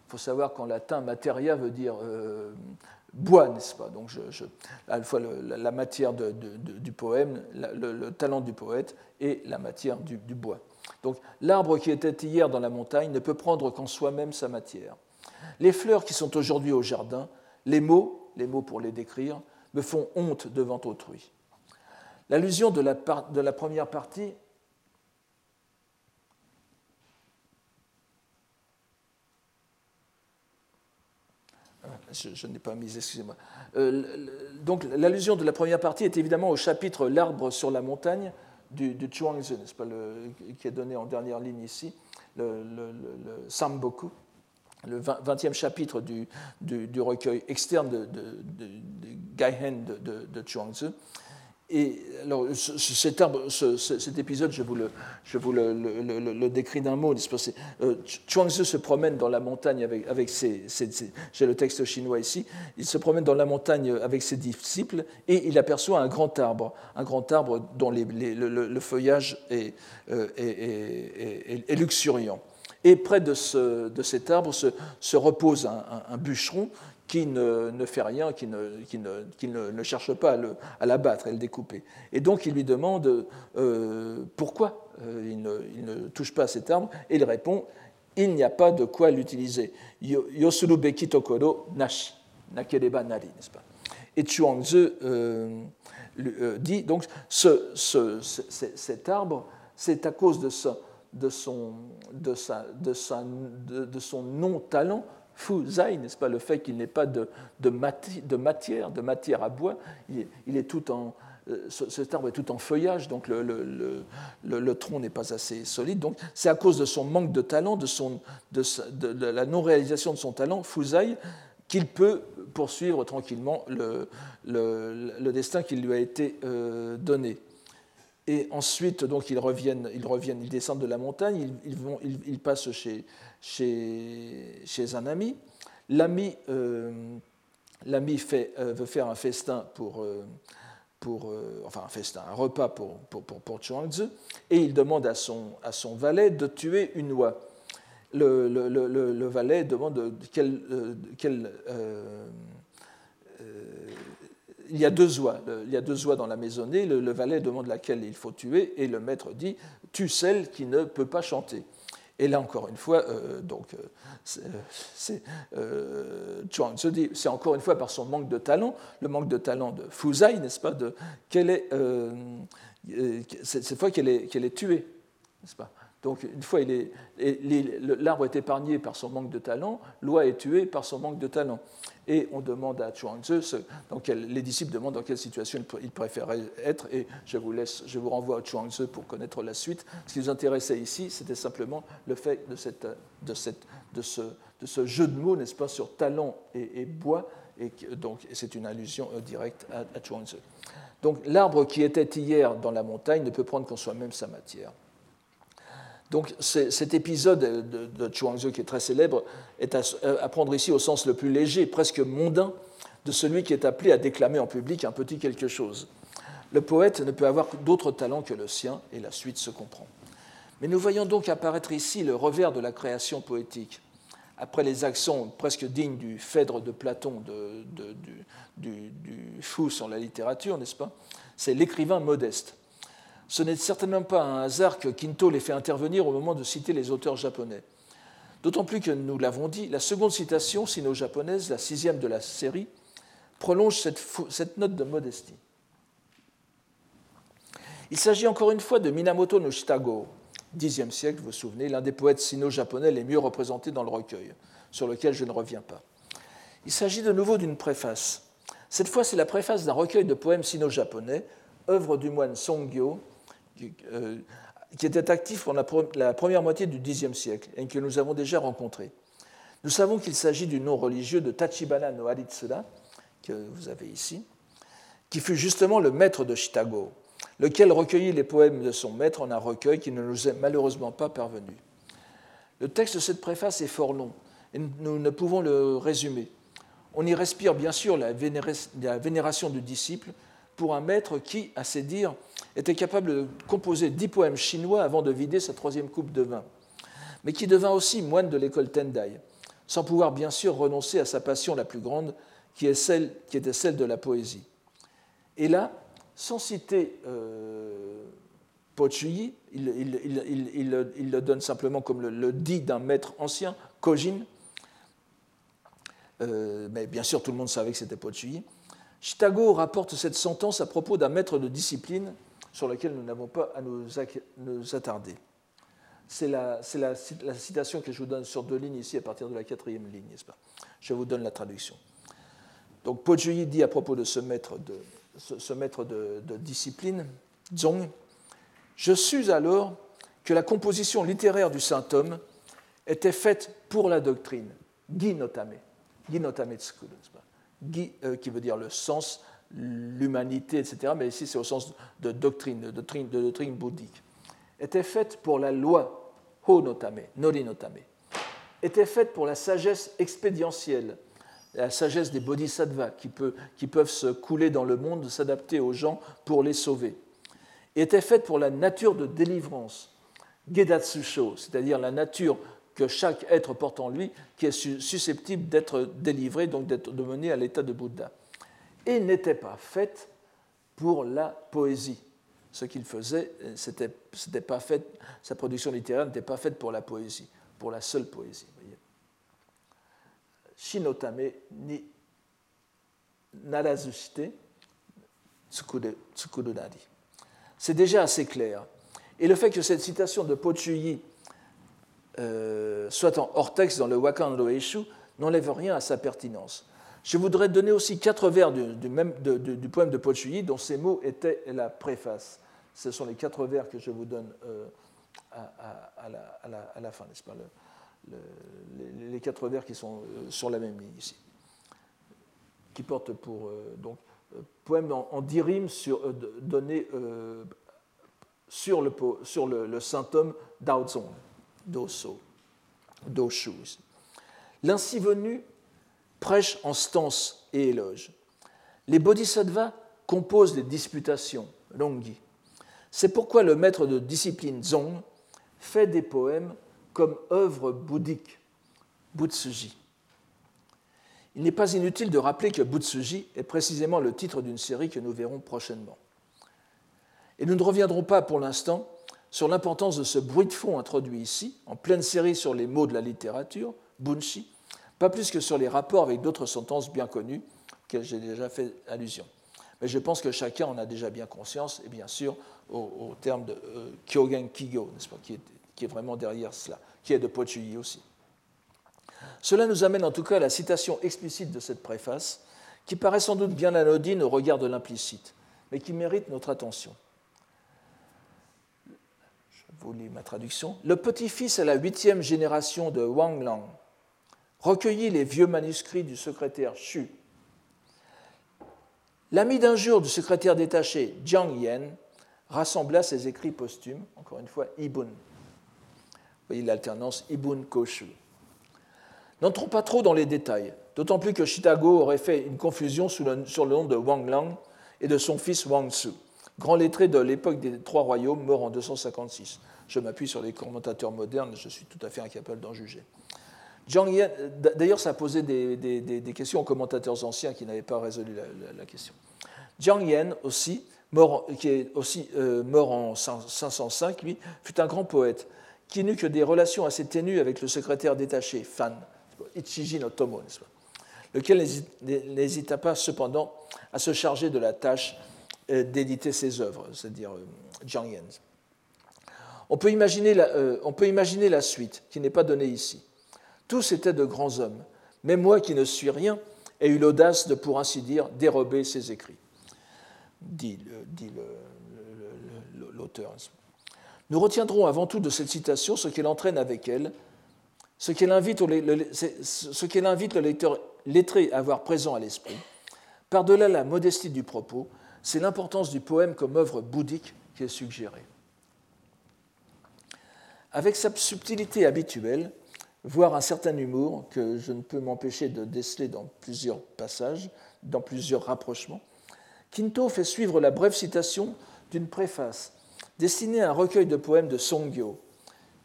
Il faut savoir qu'en latin, materia veut dire bois, n'est-ce pas? Donc, à la fois la matière du poème, le talent du poète et la matière du bois. Donc, l'arbre qui était hier dans la montagne ne peut prendre qu'en soi-même sa matière. Les fleurs qui sont aujourd'hui au jardin, les mots pour les décrire, me font honte devant autrui. L'allusion de la première partie Je n'ai pas mis, excusez-moi. Donc, l'allusion de la première partie est évidemment au chapitre « L'arbre sur la montagne » du Chuangzi, n'est-ce pas, qui est donné en dernière ligne ici, le Samboku, le 20e chapitre du recueil externe de Gaihen de Chuangzi. Et alors, cet épisode, je vous le décris d'un mot. Chuangzi se promène dans la montagne avec ses j'ai le texte chinois ici. Il se promène dans la montagne avec ses disciples et il aperçoit un grand arbre dont le feuillage est luxuriant. Et près de cet arbre se repose un bûcheron qui ne fait rien, qui ne cherche pas à l'abattre et le découper. Et donc, il lui demande pourquoi il ne touche pas à cet arbre, et il répond « Il n'y a pas de quoi l'utiliser. Yosuru beki tokoro nashi, nakereba nari », n'est-ce pas? Et Chuangzi dit donc « Cet arbre, c'est à cause de son non-talent, Fuzai, n'est-ce pas, le fait qu'il n'ait pas de matière à bois, il est tout en cet arbre est tout en feuillage, donc le tronc n'est pas assez solide. Donc c'est à cause de son manque de talent, de la non-réalisation de son talent, Fuzai, qu'il peut poursuivre tranquillement le destin qui lui a été donné. Et ensuite, donc, ils reviennent, ils descendent de la montagne, ils passent chez un ami. L'ami veut faire un festin un repas pour Chuangzi, et il demande à son valet de tuer une oie. Le valet demande il y a deux oies. Il y a deux oies dans la maisonnée. Le valet demande laquelle il faut tuer, et le maître dit « Tue celle qui ne peut pas chanter ». Et là, encore une fois, Chuangzi dit, c'est encore une fois par son manque de talent, le manque de talent de Fuzai, n'est-ce pas, cette fois qu'elle est tuée, n'est-ce pas? Donc, une fois, l'arbre est épargné par son manque de talent, l'oie est tuée par son manque de talent. Et on demande à Chuangzi, les disciples demandent dans quelle situation ils préféraient être, et je vous renvoie à Chuangzi pour connaître la suite. Ce qui nous intéressait ici, c'était simplement le fait de ce jeu de mots, n'est-ce pas, sur talent et bois, et donc c'est une allusion directe à Chuangzi. Donc l'arbre qui était hier dans la montagne ne peut prendre qu'en soi-même sa matière. Donc cet épisode de Chuangzi, qui est très célèbre, est à prendre ici au sens le plus léger, presque mondain, de celui qui est appelé à déclamer en public un petit quelque chose. Le poète ne peut avoir d'autre talent que le sien, et la suite se comprend. Mais nous voyons donc apparaître ici le revers de la création poétique. Après les accents presque dignes du Phèdre de Platon, du fou sans la littérature, n'est-ce pas ? C'est l'écrivain modeste. Ce n'est certainement pas un hasard que Kinto les fait intervenir au moment de citer les auteurs japonais. D'autant plus que, nous l'avons dit, la seconde citation sino-japonaise, la 6e de la série, prolonge cette note de modestie. Il s'agit encore une fois de Minamoto no Shitagō, Xe siècle, vous vous souvenez, l'un des poètes sino-japonais les mieux représentés dans le recueil, sur lequel je ne reviens pas. Il s'agit de nouveau d'une préface. Cette fois, c'est la préface d'un recueil de poèmes sino-japonais, œuvre du moine Songyo, qui était actif pendant la première moitié du Xe siècle et que nous avons déjà rencontré. Nous savons qu'il s'agit du nom religieux de Tachibana no Aritsura, que vous avez ici, qui fut justement le maître de Shitagō, lequel recueillit les poèmes de son maître en un recueil qui ne nous est malheureusement pas parvenu. Le texte de cette préface est fort long, et nous ne pouvons le résumer. On y respire bien sûr la vénération du disciple pour un maître qui, à ses dires, était capable de composer 10 poèmes chinois avant de vider sa 3e coupe de vin, mais qui devint aussi moine de l'école Tendai, sans pouvoir bien sûr renoncer à sa passion la plus grande, qui était celle de la poésie. Et là, sans citer Po Chü-i, il le donne simplement comme le dit d'un maître ancien, Kojin, mais bien sûr tout le monde savait que c'était Po Chü-i. Shitagō rapporte cette sentence à propos d'un maître de discipline sur lequel nous n'avons pas à nous attarder. C'est la citation que je vous donne sur 2 lignes ici à partir de la 4e ligne, n'est-ce pas ? Je vous donne la traduction. Donc Po Chü-i dit à propos de ce maître de discipline, Zong, « Je sus alors que la composition littéraire du saint homme était faite pour la doctrine, gi no tame tsukuru », gi qui veut dire le sens, l'humanité, etc., mais ici c'est au sens de doctrine bouddhique, était faite pour la loi, ho no tame, nori no tame, était faite pour la sagesse expédientielle, la sagesse des bodhisattvas qui peuvent se couler dans le monde, s'adapter aux gens pour les sauver, et était faite pour la nature de délivrance, Gedatsusho, c'est-à-dire la nature que chaque être porte en lui, qui est susceptible d'être délivré, donc d'être mené à l'état de Bouddha. Et n'était pas faite pour la poésie. Ce qu'il faisait, c'était pas fait, sa production littéraire n'était pas faite pour la poésie, pour la seule poésie. Voyez. Shinotame ni narazushite tsukurunari. C'est déjà assez clair. Et le fait que cette citation de Po Chü-i soit en hors-texte dans le Wakan Rōeishū n'enlève rien à sa pertinence. Je voudrais donner aussi 4 vers du poème de Po Chü-i dont ces mots étaient la préface. Ce sont les 4 vers que je vous donne à la fin, n'est-ce pas ? Les 4 vers qui sont sur la même ligne ici, qui portent pour poème en 10 rimes donné sur le saint homme Daozong, Doso, Doshu. L'ainsi venu prêche en stance et éloge. Les bodhisattvas composent des disputations, Rongi. C'est pourquoi le maître de discipline Zong fait des poèmes comme œuvre bouddhique, Butsuji. Il n'est pas inutile de rappeler que Butsuji est précisément le titre d'une série que nous verrons prochainement. Et nous ne reviendrons pas pour l'instant sur l'importance de ce bruit de fond introduit ici, en pleine série sur les mots de la littérature, bunshi, pas plus que sur les rapports avec d'autres sentences bien connues, auxquelles j'ai déjà fait allusion. Mais je pense que chacun en a déjà bien conscience, et bien sûr au terme de Kyogen Kigo, n'est-ce pas, qui est vraiment derrière cela, qui est de Po Chü-i aussi. Cela nous amène en tout cas à la citation explicite de cette préface, qui paraît sans doute bien anodine au regard de l'implicite, mais qui mérite notre attention. Je vous lis ma traduction. Le petit-fils à la 8e génération de Wang Lang recueillit les vieux manuscrits du secrétaire Xu. L'ami d'injure du secrétaire détaché Jiang Yan rassembla ses écrits posthumes, encore une fois ibun. Vous voyez l'alternance ibun-kōshū. N'entrons pas trop dans les détails, d'autant plus que Shitago aurait fait une confusion sur le nom de Wang Lang et de son fils Wang Su, grand lettré de l'époque des Trois Royaumes, mort en 256. Je m'appuie sur les commentateurs modernes, je suis tout à fait incapable d'en juger. Jiang Yan, d'ailleurs, ça posait des questions aux commentateurs anciens qui n'avaient pas résolu la question. Jiang Yan, aussi, mort en 505, lui, fut un grand poète qui n'eut que des relations assez ténues avec le secrétaire détaché, Fan, Ichiji no Tomo, n'est-ce pas, lequel n'hésita pas cependant à se charger de la tâche d'éditer ses œuvres, c'est-à-dire Jiang Yan. On peut imaginer la suite, qui n'est pas donnée ici. Tous étaient de grands hommes, mais moi qui ne suis rien ai eu l'audace de, pour ainsi dire, dérober ses écrits, dit l'auteur. Nous retiendrons avant tout de cette citation ce qu'elle entraîne avec elle, ce qu'elle invite le lecteur lettré à avoir présent à l'esprit. Par-delà la modestie du propos, c'est l'importance du poème comme œuvre bouddhique qui est suggérée. Avec sa subtilité habituelle, voire un certain humour que je ne peux m'empêcher de déceler dans plusieurs passages, dans plusieurs rapprochements, Kinto fait suivre la brève citation d'une préface destinée à un recueil de poèmes de Songyo,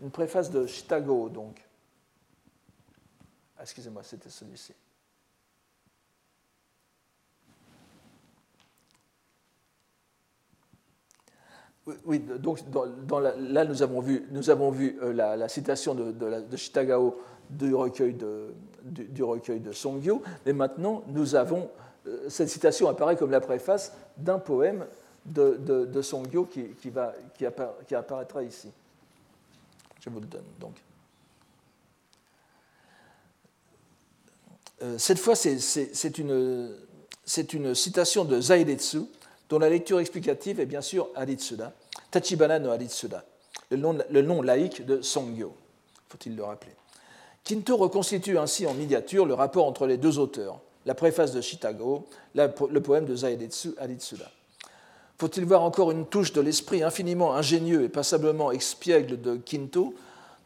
une préface de Shitago, donc. Excusez-moi, c'était celui-ci. Oui, donc là nous avons vu la citation de Shitagao du recueil de Songyo, mais maintenant nous avons cette citation apparaît comme la préface d'un poème de Songyo qui apparaîtra ici. Je vous le donne donc. Cette fois c'est une citation de Zairetsu, dont la lecture explicative est bien sûr Aritsuda, Tachibana no Aritsuda, le nom laïque de Songyo, faut-il le rappeler. Kinto reconstitue ainsi en miniature le rapport entre les deux auteurs, la préface de Shitago, le poème de Zairetsu Aritsuda. Faut-il voir encore une touche de l'esprit infiniment ingénieux et passablement expiègle de Kinto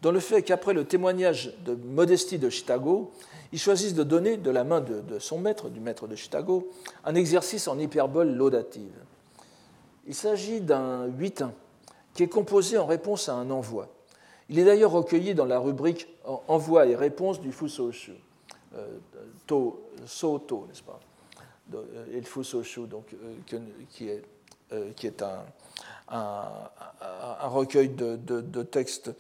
dans le fait qu'après le témoignage de modestie de Shitago, ils choisissent de donner, de la main de son maître, du maître de Shitago, un exercice en hyperbole laudative. Il s'agit d'un huitain qui est composé en réponse à un envoi. Il est d'ailleurs recueilli dans la rubrique « Envoi et réponse » du Fusōshū, Sōtō, n'est-ce pas ? Et le Fusōshū, donc, qui est un recueil de textes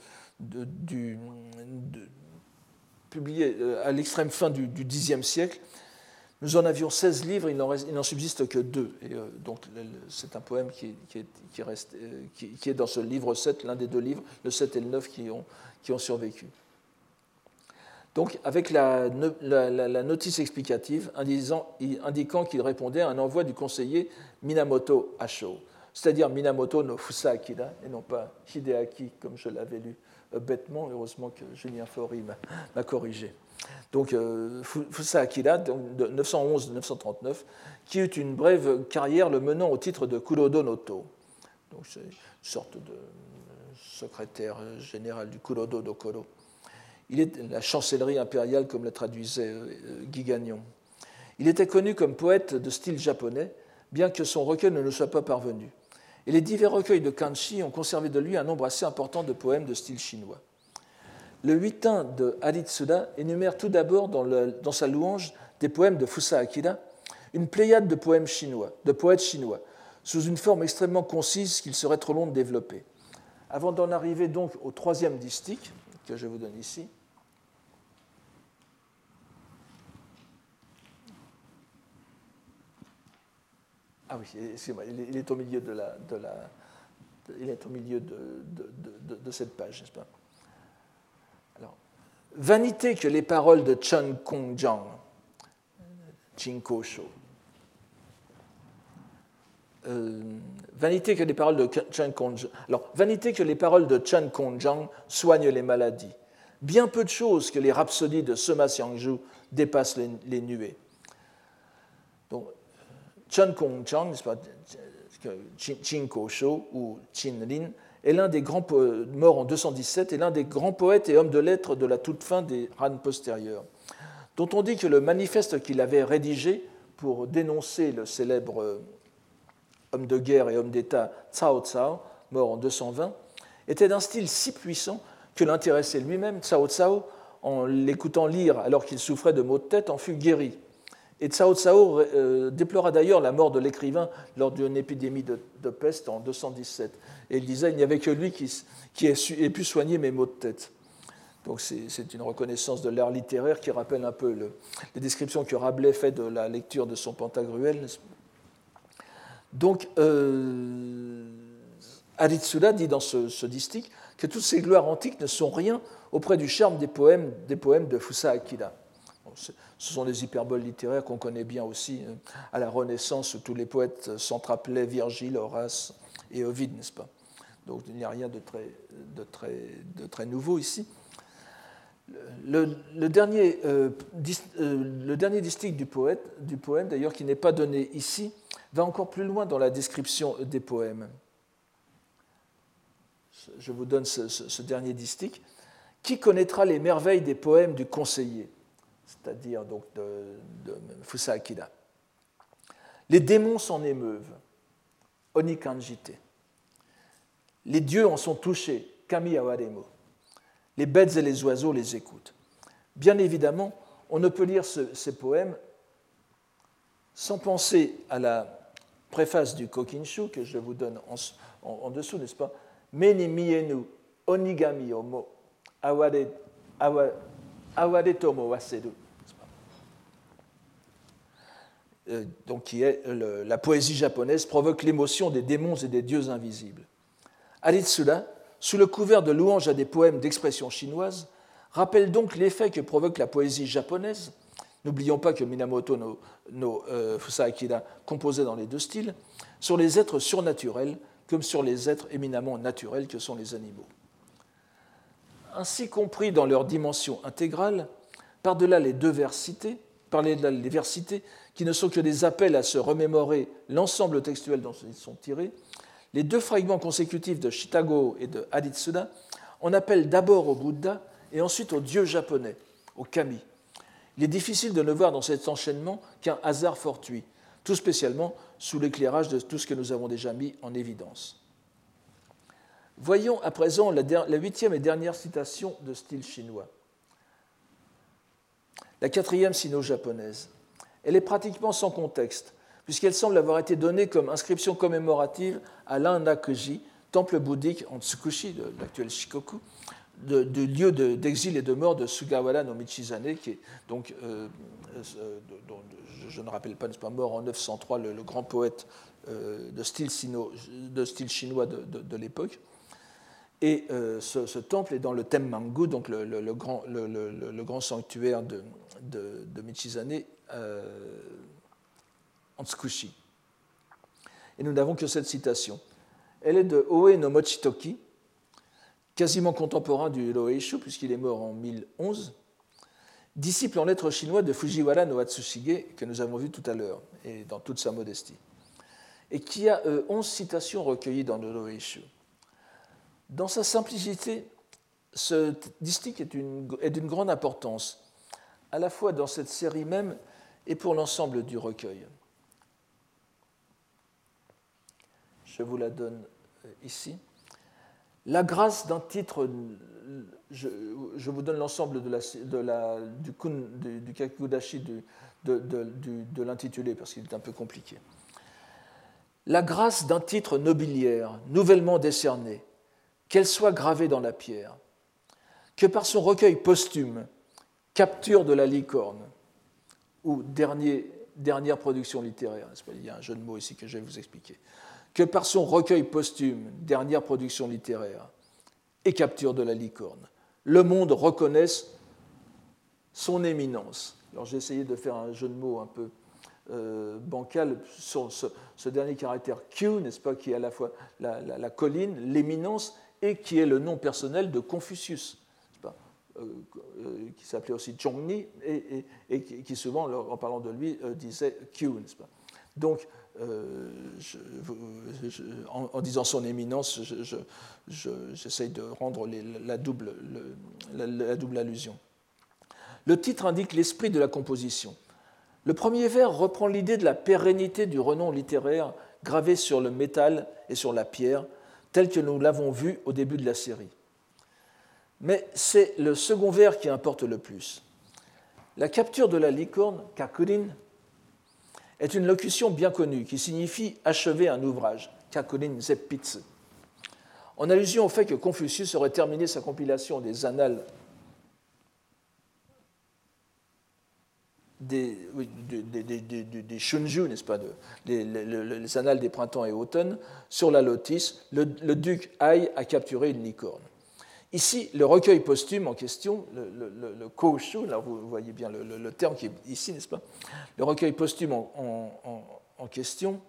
publié à l'extrême fin du Xe siècle. Nous en avions 16 livres, il n'en subsiste que 2. Et donc, c'est un poème qui est dans ce livre 7, l'un des deux livres, le 7 et le 9, qui ont survécu. Donc, avec la notice explicative indiquant qu'il répondait à un envoi du conseiller Minamoto Asho, c'est-à-dire Minamoto no Fusaakira, et non pas Hideaki, comme je l'avais lu bêtement. Heureusement que Julien Fauri m'a corrigé. Donc, Fusaakira, 911-939, qui eut une brève carrière le menant au titre de Kurodo no To. Donc, c'est une sorte de secrétaire général du Kurodo Dokoro. Il est la chancellerie impériale, comme la traduisait Guy Gagnon. Il était connu comme poète de style japonais, bien que son recueil ne nous soit pas parvenu. Et les divers recueils de Kanshi ont conservé de lui un nombre assez important de poèmes de style chinois. Le huitain de Aritsuda énumère tout d'abord dans sa louange des poèmes de Fusaakira, une pléiade de poètes chinois, sous une forme extrêmement concise qu'il serait trop long de développer. Avant d'en arriver donc au troisième distique, que je vous donne ici, ah oui, excusez-moi, il est au milieu de cette page, n'est-ce pas ? Alors, vanité que les paroles de Chen Kongjiang, Jinkōshō. Vanité que les paroles de Chen Kongjiang soignent les maladies. Bien peu de choses que les rhapsodies de Sema Xiangju dépassent les nuées. Donc, Chen Kongchang, Qin Kōshō ou Qin Lin, est l'un des grands poètes, mort en 217, est l'un des grands poètes et hommes de lettres de la toute fin des Han postérieurs, dont on dit que le manifeste qu'il avait rédigé pour dénoncer le célèbre homme de guerre et homme d'État Cao Cao, mort en 220, était d'un style si puissant que l'intéressé lui-même, Cao Cao, en l'écoutant lire alors qu'il souffrait de maux de tête, en fut guéri. Et Cao Cao déplora d'ailleurs la mort de l'écrivain lors d'une épidémie de peste en 217. Et il disait, il n'y avait que lui qui ait pu soigner mes maux de tête. Donc c'est une reconnaissance de l'art littéraire qui rappelle un peu les descriptions que Rabelais fait de la lecture de son Pantagruel. Donc Aritsuda dit dans ce distique que toutes ces gloires antiques ne sont rien auprès du charme des poèmes de Fusa Akira. Ce sont des hyperboles littéraires qu'on connaît bien aussi à la Renaissance, tous les poètes s'entrappelaient Virgile, Horace et Ovide, n'est-ce pas? Donc il n'y a rien de très nouveau ici. Le dernier distique du poème, d'ailleurs, qui n'est pas donné ici, va encore plus loin dans la description des poèmes. Je vous donne ce dernier distique. « Qui connaîtra les merveilles des poèmes du conseiller ?» c'est-à-dire donc de Fusa Akira. Les démons s'en émeuvent, Onikanjite. Les dieux en sont touchés, Kami Awaremo. Les bêtes et les oiseaux les écoutent. Bien évidemment, on ne peut lire ces poèmes sans penser à la préface du Kokinshu, que je vous donne en dessous, n'est-ce pas? Meni mienu, Onigami omo, Aware. Donc, qui est la poésie japonaise provoque l'émotion des démons et des dieux invisibles. Aritsuda, sous le couvert de louanges à des poèmes d'expression chinoise, rappelle donc l'effet que provoque la poésie japonaise. N'oublions pas que Minamoto no Fusa Akira composait dans les deux styles, sur les êtres surnaturels comme sur les êtres éminemment naturels que sont les animaux. Ainsi compris dans leur dimension intégrale, par-delà les deux vers cités, qui ne sont que des appels à se remémorer l'ensemble textuel dont ils sont tirés, les deux fragments consécutifs de Shitago et de Aritsuda en appellent d'abord au Bouddha et ensuite au dieu japonais, au Kami. Il est difficile de ne voir dans cet enchaînement qu'un hasard fortuit, tout spécialement sous l'éclairage de tout ce que nous avons déjà mis en évidence. Voyons à présent la huitième et dernière citation de style chinois, la quatrième sino-japonaise. Elle est pratiquement sans contexte, puisqu'elle semble avoir été donnée comme inscription commémorative à l'Annakuji, temple bouddhique en Tsukushi, de l'actuel Shikoku, du lieu d'exil et de mort de Sugawara no Michizane, qui est donc, dont je ne rappelle pas, n'est-ce pas, mort en 903, le grand poète de style chinois de l'époque. Et ce temple est dans le Tenmangu, donc le grand sanctuaire de Michizane en Tsukushi. Et nous n'avons que cette citation. Elle est de Oe no Mochitoki, quasiment contemporain du Rōeishū, puisqu'il est mort en 1011, disciple en lettres chinoises de Fujiwara no Atsushige, que nous avons vu tout à l'heure, et dans toute sa modestie, et qui a 11 citations recueillies dans le Rōeishū. Dans sa simplicité, ce distique est d'une grande importance, à la fois dans cette série même et pour l'ensemble du recueil. Je vous la donne ici. La grâce d'un titre, je vous donne l'ensemble du kakudashi de l'intitulé, parce qu'il est un peu compliqué. La grâce d'un titre nobiliaire, nouvellement décerné, qu'elle soit gravée dans la pierre, que par son recueil posthume, capture de la licorne, ou dernière production littéraire, il y a un jeu de mots ici que je vais vous expliquer, que par son recueil posthume, dernière production littéraire, et capture de la licorne, le monde reconnaisse son éminence. Alors j'ai essayé de faire un jeu de mots un peu bancal sur ce dernier caractère Q, n'est-ce pas, qui est à la fois la colline, l'éminence, et qui est le nom personnel de Confucius, n'est-ce pas, qui s'appelait aussi Zhongni, et qui souvent, en parlant de lui, disait Q, n'est-ce pas. Donc, en disant son éminence, j'essaye de rendre la double allusion. Le titre indique l'esprit de la composition. Le premier vers reprend l'idée de la pérennité du renom littéraire gravé sur le métal et sur la pierre, tel que nous l'avons vu au début de la série. Mais c'est le second vers qui importe le plus. La capture de la licorne, kakurin, est une locution bien connue qui signifie achever un ouvrage, kakurin zeppitsu, en allusion au fait que Confucius aurait terminé sa compilation des annales des shunju, n'est-ce pas, les annales des printemps et automnes, sur la lotis, le duc Ai a capturé une licorne. Ici, le recueil posthume en question, le kōshū, là vous voyez bien le terme qui est ici, n'est-ce pas? Le recueil posthume en question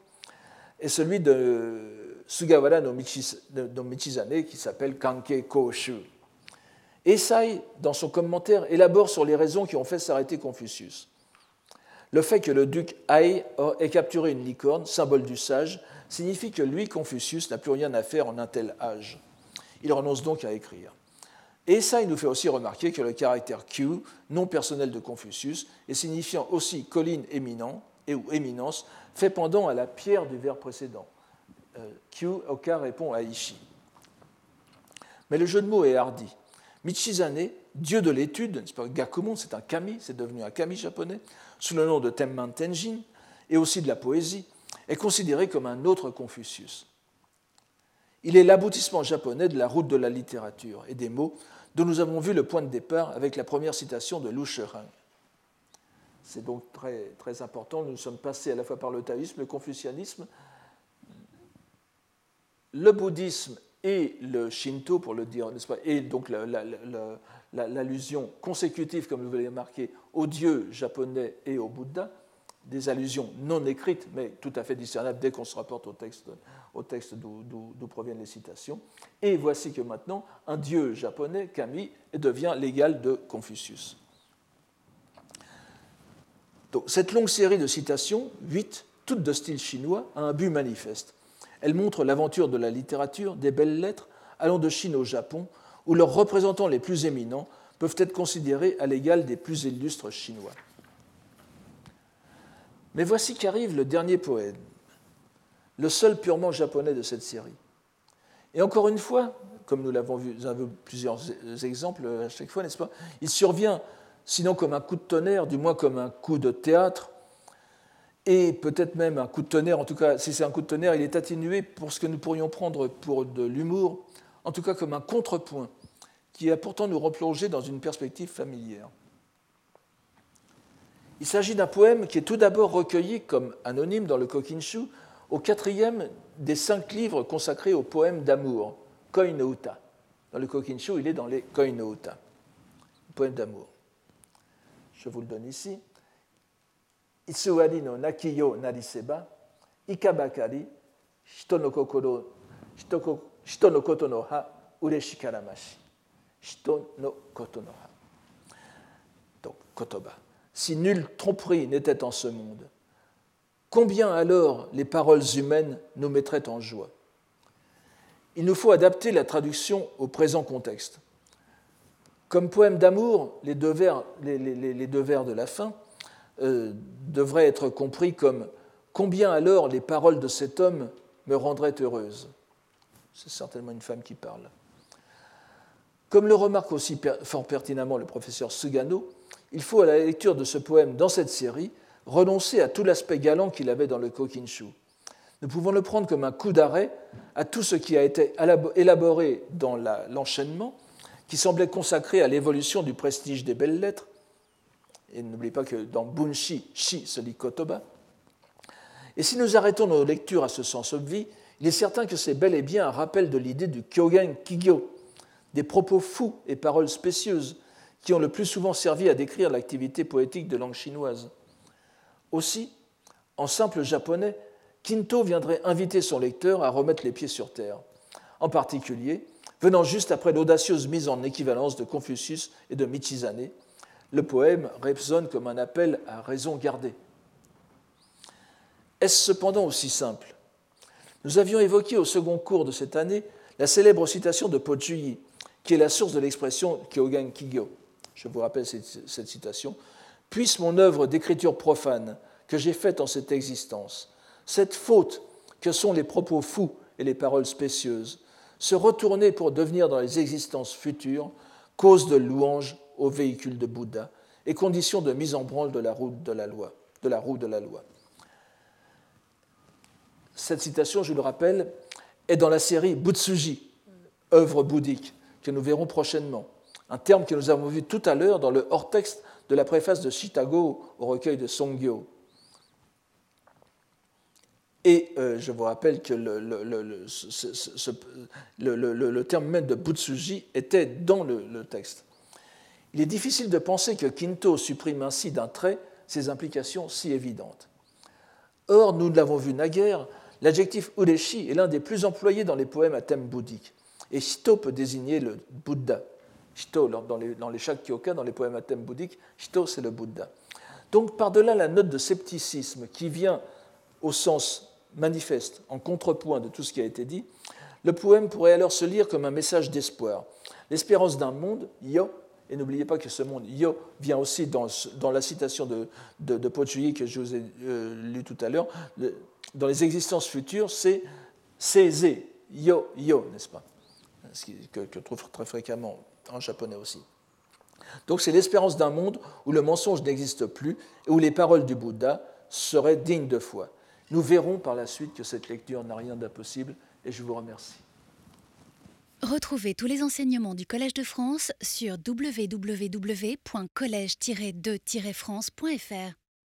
est celui de Sugawara no Michizane qui s'appelle Kankei Kōshū. Esai, dans son commentaire, élabore sur les raisons qui ont fait s'arrêter Confucius. Le fait que le duc Ai ait capturé une licorne, symbole du sage, signifie que lui, Confucius, n'a plus rien à faire en un tel âge. Il renonce donc à écrire. Et ça, il nous fait aussi remarquer que le caractère Q, non personnel de Confucius, et signifiant aussi colline éminent et ou éminence, fait pendant à la pierre du vers précédent. Q, Oka répond à Ishi. Mais le jeu de mots est hardi. Michizane, dieu de l'étude, Gakumon, c'est un kami, c'est devenu un kami japonais, sous le nom de Tenman Tenjin, et aussi de la poésie, est considéré comme un autre Confucius. Il est l'aboutissement japonais de la route de la littérature et des mots dont nous avons vu le point de départ avec la première citation de Lu Shiheng. C'est donc très, très important, nous sommes passés à la fois par le taoïsme, le confucianisme, le bouddhisme et le shinto, pour le dire, n'est-ce pas, et donc l'allusion consécutive, comme vous l'avez marqué, aux dieux japonais et au Bouddha, des allusions non écrites, mais tout à fait discernables dès qu'on se rapporte au texte d'où proviennent les citations. Et voici que maintenant, un dieu japonais, Kami, devient l'égal de Confucius. Donc, cette longue série de citations, 8, toutes de style chinois, a un but manifeste. Elle montre l'aventure de la littérature, des belles lettres, allant de Chine au Japon, où leurs représentants les plus éminents peuvent être considérés à l'égal des plus illustres chinois. Mais voici qu'arrive le dernier poème, le seul purement japonais de cette série. Et encore une fois, comme nous l'avons vu, nous avons plusieurs exemples à chaque fois, n'est-ce pas? Il survient, sinon comme un coup de tonnerre, du moins comme un coup de théâtre, et peut-être même un coup de tonnerre, en tout cas, si c'est un coup de tonnerre, il est atténué pour ce que nous pourrions prendre pour de l'humour, en tout cas comme un contrepoint, qui a pourtant nous replongé dans une perspective familière. Il s'agit d'un poème qui est tout d'abord recueilli comme anonyme dans le Kokinshu au 4e des 5 livres consacrés aux poèmes d'amour, Koi no Uta. Dans le Kokinshu, il est dans les Koi no Uta, poème d'amour. Je vous le donne ici. Itsuwari no nakiyo nariseba, ikabakari, shito no koto no ha, ureshi karamashi. Shito no koto no ha. Donc, kotoba. Si nulle tromperie n'était en ce monde, combien alors les paroles humaines nous mettraient en joie? Il nous faut adapter la traduction au présent contexte. Comme poème d'amour, les deux vers de la fin devraient être compris comme « Combien alors les paroles de cet homme me rendraient heureuse ?» C'est certainement une femme qui parle. Comme le remarque aussi fort pertinemment le professeur Sugano, il faut, à la lecture de ce poème dans cette série, renoncer à tout l'aspect galant qu'il avait dans le Kokinshu. Nous pouvons le prendre comme un coup d'arrêt à tout ce qui a été élaboré dans l'enchaînement, qui semblait consacré à l'évolution du prestige des belles lettres. Et n'oubliez pas que dans bunshi, shi se lit kotoba. Et si nous arrêtons nos lectures à ce sens obvi, il est certain que c'est bel et bien un rappel de l'idée du kyogen kigyo, des propos fous et paroles spécieuses, qui ont le plus souvent servi à décrire l'activité poétique de langue chinoise. Aussi, en simple japonais, Kinto viendrait inviter son lecteur à remettre les pieds sur terre, en particulier venant juste après l'audacieuse mise en équivalence de Confucius et de Michizane. Le poème résonne comme un appel à raison gardée. Est-ce cependant aussi simple? Nous avions évoqué au second cours de cette année la célèbre citation de Po Chü-i, qui est la source de l'expression Kyogen Kigyo. Je vous rappelle cette citation. « Puisse mon œuvre d'écriture profane que j'ai faite en cette existence, cette faute que sont les propos fous et les paroles spécieuses, se retourner pour devenir dans les existences futures cause de louange au véhicule de Bouddha et condition de mise en branle de la roue de la loi. Cette citation, je le rappelle, est dans la série Butsuji, œuvre bouddhique, que nous verrons prochainement, un terme que nous avons vu tout à l'heure dans le hors-texte de la préface de Shitago au recueil de Songyo. Et je vous rappelle que le terme même de Butsuji était dans le texte. Il est difficile de penser que Kinto supprime ainsi d'un trait ces implications si évidentes. Or, nous l'avons vu naguère, l'adjectif ureshi est l'un des plus employés dans les poèmes à thème bouddhique. Et shito peut désigner le Bouddha. Shito, dans les shakkyoka, dans les poèmes à thème bouddhique, shito, c'est le Bouddha. Donc, par-delà la note de scepticisme qui vient au sens manifeste, en contrepoint de tout ce qui a été dit, le poème pourrait alors se lire comme un message d'espoir. L'espérance d'un monde, yo, et n'oubliez pas que ce monde, yo, vient aussi dans la citation de Po Chü-i que je vous ai lu tout à l'heure, dans les existences futures, c'est seize, yo, yo, n'est-ce pas? Ce que trouve très fréquemment en japonais aussi. Donc c'est l'espérance d'un monde où le mensonge n'existe plus et où les paroles du Bouddha seraient dignes de foi. Nous verrons par la suite que cette lecture n'a rien d'impossible et je vous remercie. Retrouvez tous les enseignements du Collège de France sur www.college-2-france.fr.